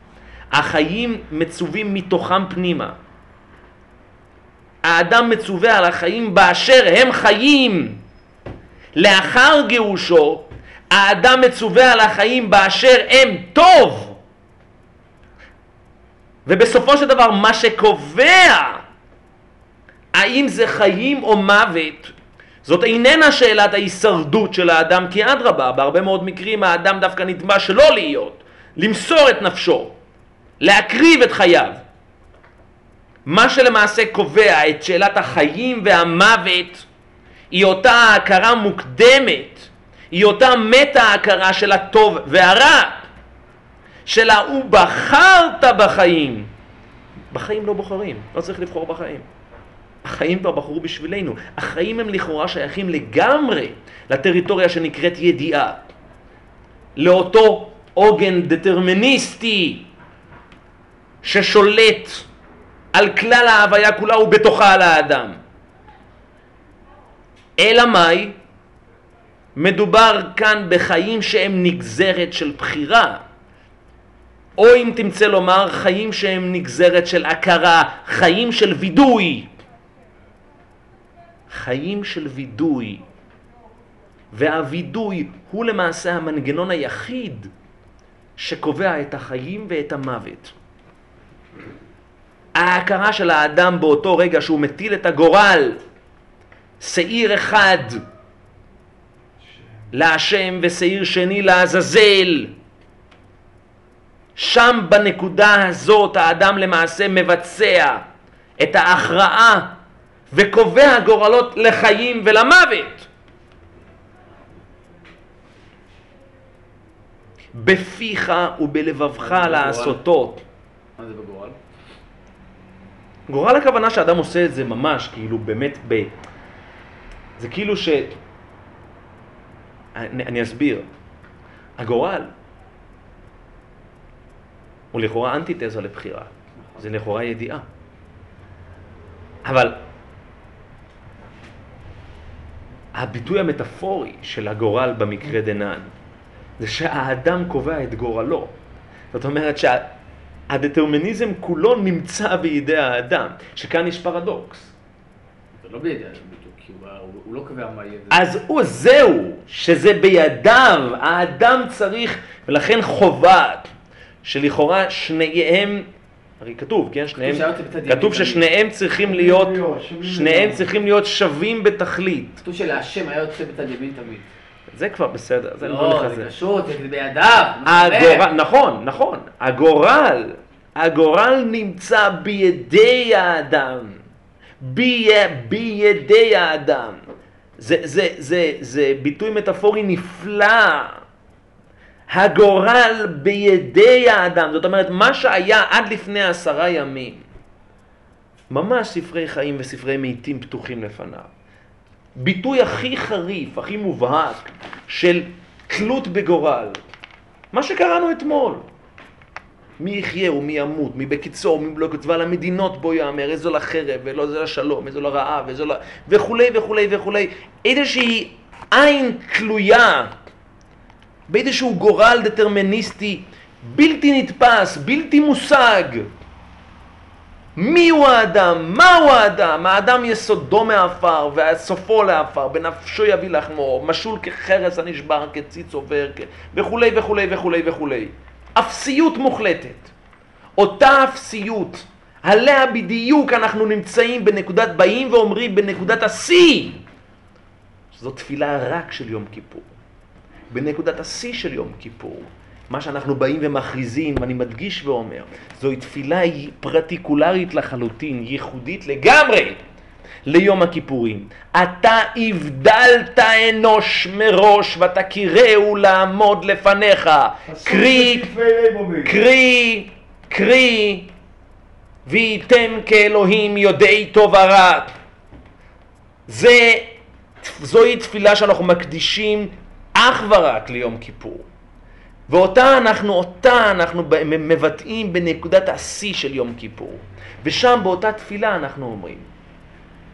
החיים מצווים מתוכם פנימה. האדם מצווה על החיים באשר הם חיים. לאחר גירושו, האדם מצווה על החיים באשר הם טוב. ובסופו של דבר, מה שקובע, האם זה חיים או מוות, זאת איננה שאלת ההישרדות של האדם כאדרבה. בהרבה מאוד מקרים האדם דווקא נדמה שלא להיות, למסור את נפשו, להקריב את חייו. מה שלמעשה קובע את שאלת החיים והמוות היא אותה ההכרה מוקדמת, היא אותה מטה ההכרה של הטוב והרע, של הוא בחרת בחיים. בחיים לא בוחרים, לא צריך לבחור בחיים. החיים כבר בחרו בשבילנו. החיים הם לכאורה שייכים לגמרי לטריטוריה שנקראת ידיעה. לאותו עוגן דטרמיניסטי ששולט על כלל ההוויה כולה ובתוכה על האדם. אלא מאי? מדובר כאן בחיים שהם נגזרת של בחירה. או אם תמצא לומר חיים שהם נגזרת של הכרה, חיים של וידוי. חיים של וידוי, והוידוי הוא למעשה המנגנון היחיד שקובע את החיים ואת המוות. ההכרה של האדם באותו רגע שהוא מטיל את הגורל שעיר אחד להשם ושעיר שני לעזאזל. שם בנקודה הזאת האדם למעשה מבצע את ההכרעה וקובע גורלות לחיים ולמוות. בפיך ובלבבך לעשותו. מה זה בגורל? גורל הכוונה שאדם עושה את זה ממש, כאילו באמת ב... זה כאילו ש... אני, אני אסביר. הגורל הוא לכאורה אנטיתזה לבחירה. זה לכאורה ידיעה. אבל הביטוי המטאפורי של הגורל במקרה דנן זה שהאדם קובע את גורלו. זאת אומרת שהדטרמיניזם כולו נמצא בידי האדם, שכאן יש פרדוקס. זה לא בידי האדם, כי הוא לא קובע מה יהיה. אז הוא זהו, שזה בידיו, האדם צריך, ולכן חובה, שלכאורה שניהם, הרי כתוב, כן? שניהם, כתוב ששניהם צריכים להיות, שניהם צריכים להיות שווים בתכלית. כתוב שלהשם היה יוצא בצד ימין תמיד. זה כבר בסדר, זה לא נחזה. לא, זה קשור, זה בידיו. נכון, נכון. הגורל, הגורל נמצא בידי האדם. בידי האדם. זה ביטוי מטאפורי נפלא. הגורל בידי האדם. זאת אומרת, מה שהיה עד לפני עשרה ימים, ממש ספרי חיים וספרי מיתים פתוחים לפניו. ביטוי הכי חריף, הכי מובהק, של תלות בגורל. מה שקראנו אתמול. מי יחיה ומי ימות, מי בקיצור, מי בלא קצבה, למדינות בו יאמר, איזו לחרב, ולא זה לשלום, איזו לרעב, איזו ל... וכולי וכולי וכולי. איזושהי עין תלויה באיזשהו גורל דטרמיניסטי, בלתי נתפס, בלתי מושג. מי הוא האדם? מהו האדם? האדם יסודו מאפר, והסופו לאפר, בנפשו יביא לחמו, משול כחרס הנשבר, כציץ עובר, כ... וכולי וכולי וכולי וכולי. אפסיות מוחלטת. אותה אפסיות, עליה בדיוק אנחנו נמצאים בנקודת באים ואומרים בנקודת השיא. זו תפילה רק של יום כיפור. בנקודת השיא של יום כיפור. מה שאנחנו באים ומכריזים, ואני מדגיש ואומר, זוהי תפילה פרטיקולרית לחלוטין, ייחודית לגמרי ליום הכיפורים. אתה הבדלת אנוש מראש ותקירהו לעמוד לפניך. קרי, קרי, קרי, וייתם כאלוהים יודעי טוב ורע. זוהי תפילה שאנחנו מקדישים אך ורק ליום כיפור. ואותה אנחנו, אותה אנחנו מבטאים בנקודת השיא של יום כיפור. ושם באותה תפילה אנחנו אומרים,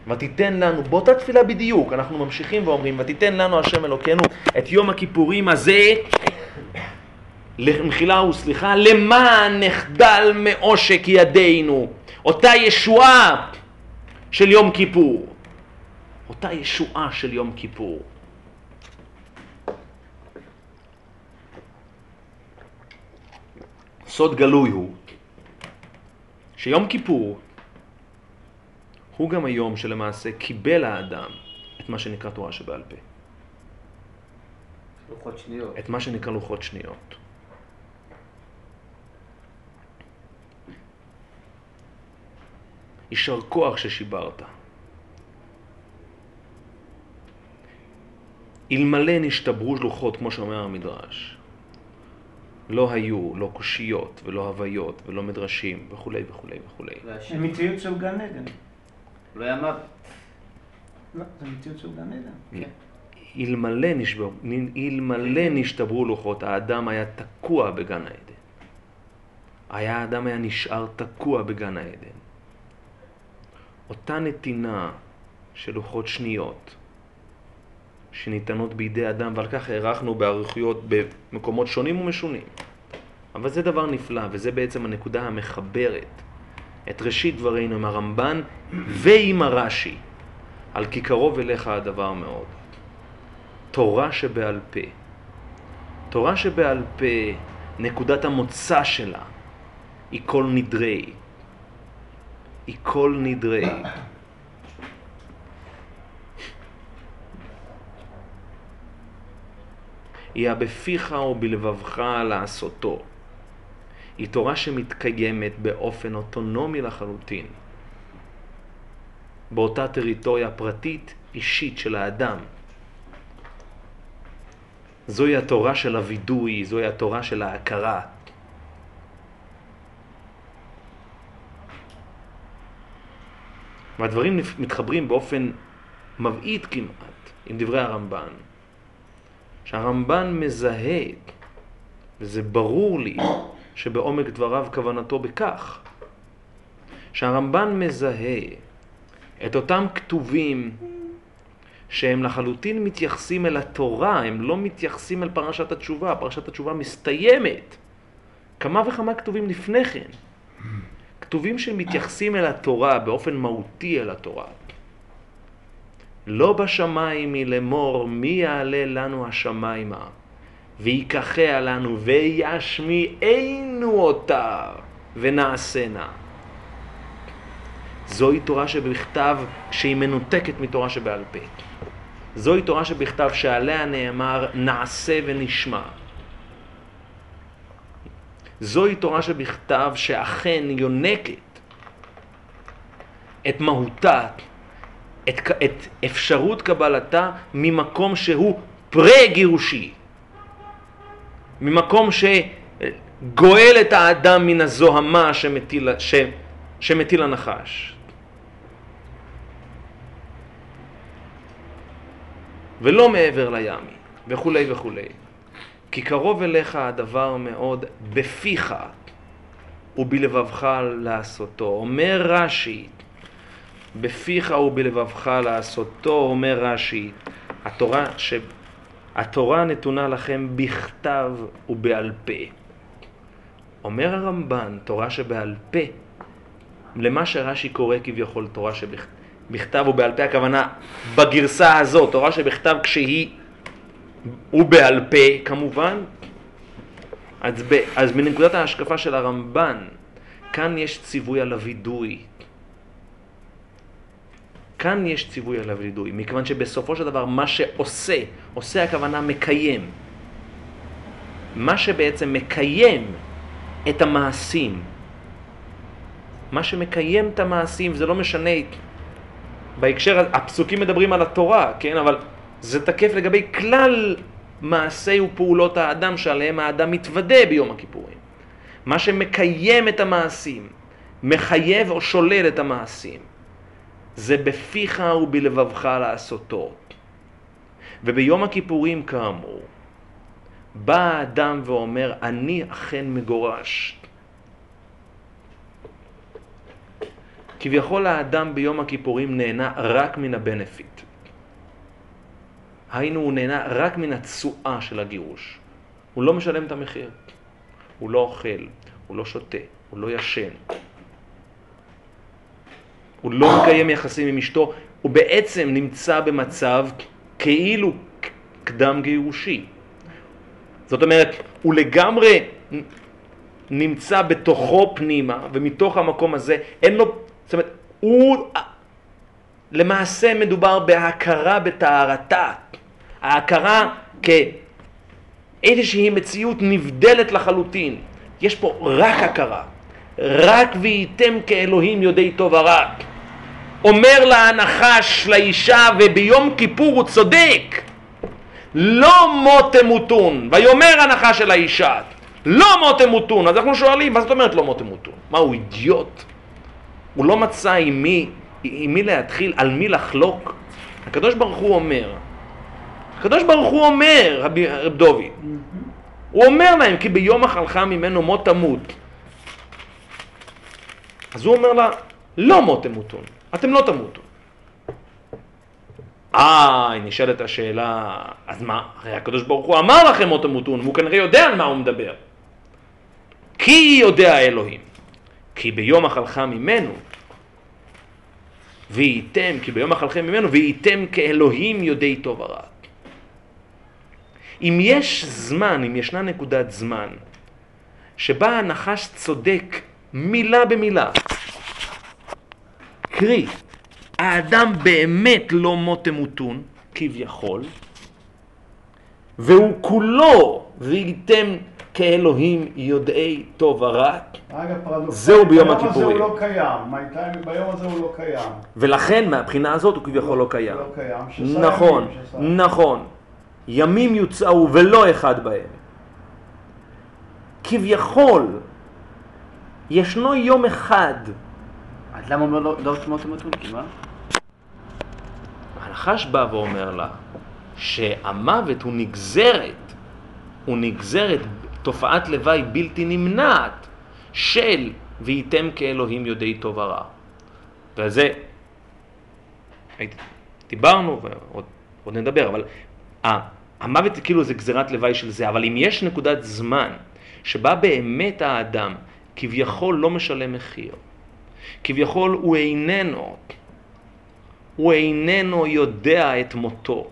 ותיתן לנו, באותה תפילה בדיוק, אנחנו ממשיכים ואומרים, ותיתן לנו השם אלוקינו את יום הכיפורים הזה, למחילה וסליחה, למען נחדל מעושק ידינו. אותה ישועה של יום כיפור. אותה ישועה של יום כיפור. סוד גלוי הוא שיום כיפור הוא גם היום שלמעשה קיבל האדם את מה שנקרא תורה שבעל פה. לוחות שניות. את מה שנקרא לוחות שניות. ישר כוח ששיברת. אלמלא נשתברו לוחות כמו שאומר המדרש. לא היו, לא קושיות, ולא הוויות, ולא מדרשים, וכו' וכו' וכו'. זה מציאות של גן עדן. לא היה מוות. לא, זה מציאות של גן עדן. אלמלא נשתברו לוחות, האדם היה תקוע בגן העדן. היה האדם היה נשאר תקוע בגן העדן. אותה נתינה של לוחות שניות, שניתנות בידי אדם, ועל כך הערכנו באריכויות במקומות שונים ומשונים. אבל זה דבר נפלא, וזה בעצם הנקודה המחברת את ראשית דברינו עם הרמב"ן ועם הרשי, על כי קרוב אליך הדבר מאוד. תורה שבעל פה. תורה שבעל פה, נקודת המוצא שלה, היא כל נדרי. היא כל נדרי. יהיה בפיך או בלבבך לעשותו. היא תורה שמתקיימת באופן אוטונומי לחלוטין, באותה טריטוריה פרטית אישית של האדם. זוהי התורה של הוידוי, זוהי התורה של ההכרה. והדברים מתחברים באופן מבעית כמעט עם דברי הרמב"ן. שהרמב"ן מזהה, וזה ברור לי שבעומק דבריו כוונתו בכך, שהרמב"ן מזהה את אותם כתובים שהם לחלוטין מתייחסים אל התורה, הם לא מתייחסים אל פרשת התשובה. פרשת התשובה מסתיימת כמה וכמה כתובים לפני כן. כתובים שמתייחסים אל התורה באופן מהותי, אל התורה. לא בשמיים מלמור, מי יעלה לנו השמיימה, ויקחה לנו וישמיענו אותה ונעשנה. זוהי תורה שבכתב שהיא מנותקת מתורה שבעל פה. זוהי תורה שבכתב שעליה נאמר נעשה ונשמע. זוהי תורה שבכתב שאכן יונקת את מהותה, את, את אפשרות קבלתה ממקום שהוא פרה-גירושי, ממקום שגואל את האדם מן הזוהמה שמטיל, ש, שמטיל הנחש. ולא מעבר לימי, וכו' וכו'. כי קרוב אליך הדבר מאוד, בפיך ובלבבך לעשותו. אומר רשי, בפיך ובלבבך לעשותו, אומר רשי, התורה, ש... התורה נתונה לכם בכתב ובעל פה. אומר הרמב"ן, תורה שבעל פה, למה שרשי קורא כביכול תורה שבכתב ובעל פה, הכוונה בגרסה הזאת, תורה שבכתב כשהיא ובעל פה כמובן. אז, ב, אז בנקודת ההשקפה של הרמב"ן, כאן יש ציווי על הוידוי. כאן יש ציווי על הוידוי, מכיוון שבסופו של דבר מה שעושה, עושה הכוונה מקיים. מה שבעצם מקיים את המעשים. מה שמקיים את המעשים, זה לא משנה. בהקשר, הפסוקים מדברים על התורה, כן? אבל זה תקף לגבי כלל מעשי ופעולות האדם שעליהם האדם מתוודה ביום הכיפורים. מה שמקיים את המעשים, מחייב או שולל את המעשים, זה בפיך ובלבבך לעשותו. וביום הכיפורים כאמור, בא האדם ואומר, אני אכן מגורש. כביכול האדם ביום הכיפורים נהנה רק מן הבנפיט. היינו, הוא נהנה רק מן התשואה של הגירוש. הוא לא משלם את המחיר. הוא לא אוכל, הוא לא שותה, הוא לא ישן. הוא לא מקיים יחסים עם אשתו. הוא בעצם נמצא במצב כאילו קדם גירושי. זאת אומרת, הוא לגמרי נמצא בתוכו פנימה, ומתוך המקום הזה אין לו... זאת אומרת, הוא... למעשה מדובר בהכרה בתארתה. ההכרה כאיזושהי מציאות נבדלת לחלוטין. יש פה רק הכרה. רק והייתם כאלוהים יודעי טוב ורע. אומר לה הנחש לאישה, וביום כיפור הוא צודק, לא מות תמותון. ויאמר הנחש אל האישה, לא מות תמותון. אז אנחנו שואלים, מה זאת אומרת לא מות תמותון? מה, הוא אידיוט? הוא לא מצא עם מי, עם מי להתחיל, על מי לחלוק. הקדוש ברוך הוא אומר, הקדוש ברוך הוא אומר, רב, רב דוד, הוא אומר להם, כי ביום אכלך ממנו מות תמות. אז הוא אומר לה, לא מות תמותון, אתם לא תמותו. איי, נשאלת השאלה, אז מה? הרי הקדוש ברוך הוא אמר לכם מות תמותון, והוא כנראה יודע על מה הוא מדבר. כי יודע אלוהים, כי ביום אכלך ממנו, והייתם, כי ביום אכלכם ממנו, והייתם כאלוהים יודעי טוב ורע. אם יש זמן, אם ישנה נקודת זמן, שבה הנחש צודק מילה במילה, קרי, האדם באמת לא מות תמותון, כביכול, והוא כולו ראיתם כאלוהים יודעי טוב ורע. זהו ביום הכיפורים. ביום הזה הוא לא קיים, ביום הזה הוא לא קיים. ולכן מהבחינה הזאת הוא כביכול לא קיים. נכון, נכון. ימים יוצאו ולא אחד בהם. כביכול ישנו יום אחד. אז למה אומר לא שמות המתון? מה? הנחש בא ואומר לה שהמוות הוא נגזרת, הוא נגזרת תופעת לוואי בלתי נמנעת של וייתם כאלוהים יודעי טוב ורע. ועל זה דיברנו ועוד נדבר, אבל המוות כאילו זה גזרת לוואי של זה, אבל אם יש נקודת זמן שבה באמת האדם כביכול לא משלם מחיר, כביכול הוא איננו, הוא איננו יודע את מותו,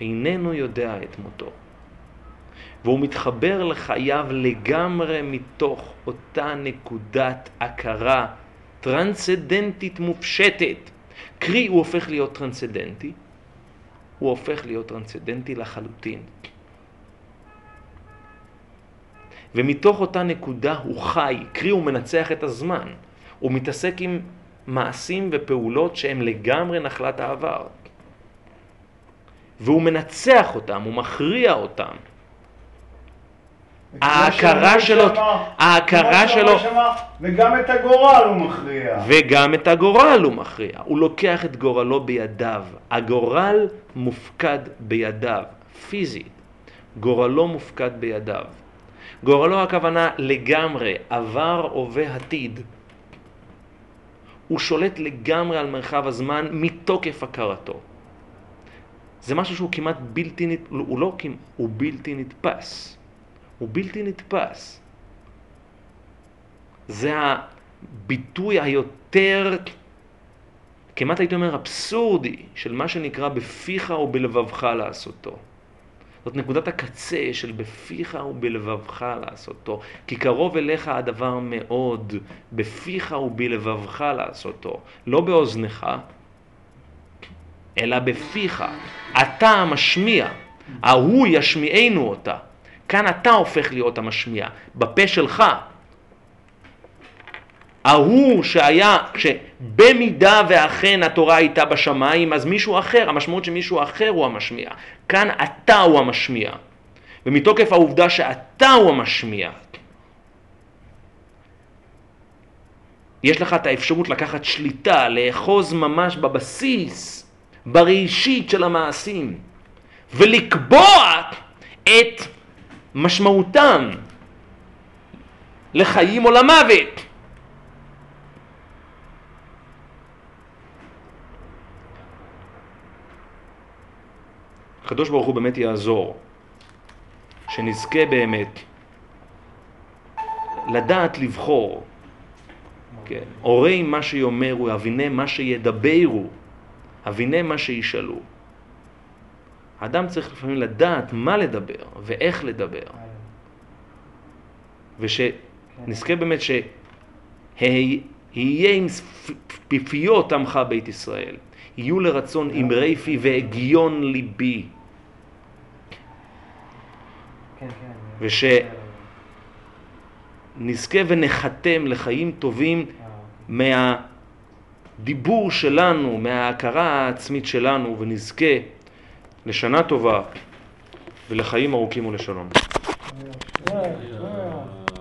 איננו יודע את מותו, והוא מתחבר לחייו לגמרי מתוך אותה נקודת הכרה טרנסדנטית מופשטת. קרי, הוא הופך להיות טרנסדנטי, הוא הופך להיות טרנסדנטי לחלוטין. ומתוך אותה נקודה הוא חי, קרי הוא מנצח את הזמן, הוא מתעסק עם מעשים ופעולות שהם לגמרי נחלת העבר. והוא מנצח אותם, הוא מכריע אותם. ההכרה שלו, ההכרה שלו, וגם את הגורל הוא מכריע. וגם את הגורל הוא מכריע. הוא לוקח את גורלו בידיו. הגורל מופקד בידיו, פיזית. גורלו מופקד בידיו. גורלו הכוונה לגמרי, עבר, הווה, עתיד. הוא שולט לגמרי על מרחב הזמן מתוקף הכרתו. זה משהו שהוא כמעט בלתי נתפס, הוא לא כמעט, הוא בלתי נתפס. הוא בלתי נתפס. זה הביטוי היותר, כמעט הייתי אומר, אבסורדי, של מה שנקרא בפיך ובלבבך לעשותו. זאת נקודת הקצה של בפיך ובלבבך לעשותו, כי קרוב אליך הדבר מאוד, בפיך ובלבבך לעשותו, לא באוזנך, אלא בפיך. אתה המשמיע, ההוא ישמיענו אותה. כאן אתה הופך להיות המשמיע, בפה שלך. ההוא שהיה, שבמידה ואכן התורה הייתה בשמיים, אז מישהו אחר, המשמעות שמישהו אחר הוא המשמיע. כאן אתה הוא המשמיע. ומתוקף העובדה שאתה הוא המשמיע, יש לך את האפשרות לקחת שליטה, לאחוז ממש בבסיס, בראשית של המעשים, ולקבוע את משמעותם לחיים או למוות. הקדוש ברוך הוא באמת יעזור, שנזכה באמת לדעת לבחור, כן, הורי מה שיאמרו, הביני מה שידברו, הביני מה שישאלו. האדם צריך לפעמים לדעת מה לדבר ואיך לדבר, ושנזכה באמת שיהיה עם פיפיות עמך בית ישראל, יהיו לרצון אמרי פי והגיון ליבי. ושנזכה ונחתם לחיים טובים מהדיבור שלנו, מההכרה העצמית שלנו, ונזכה לשנה טובה ולחיים ארוכים ולשלום.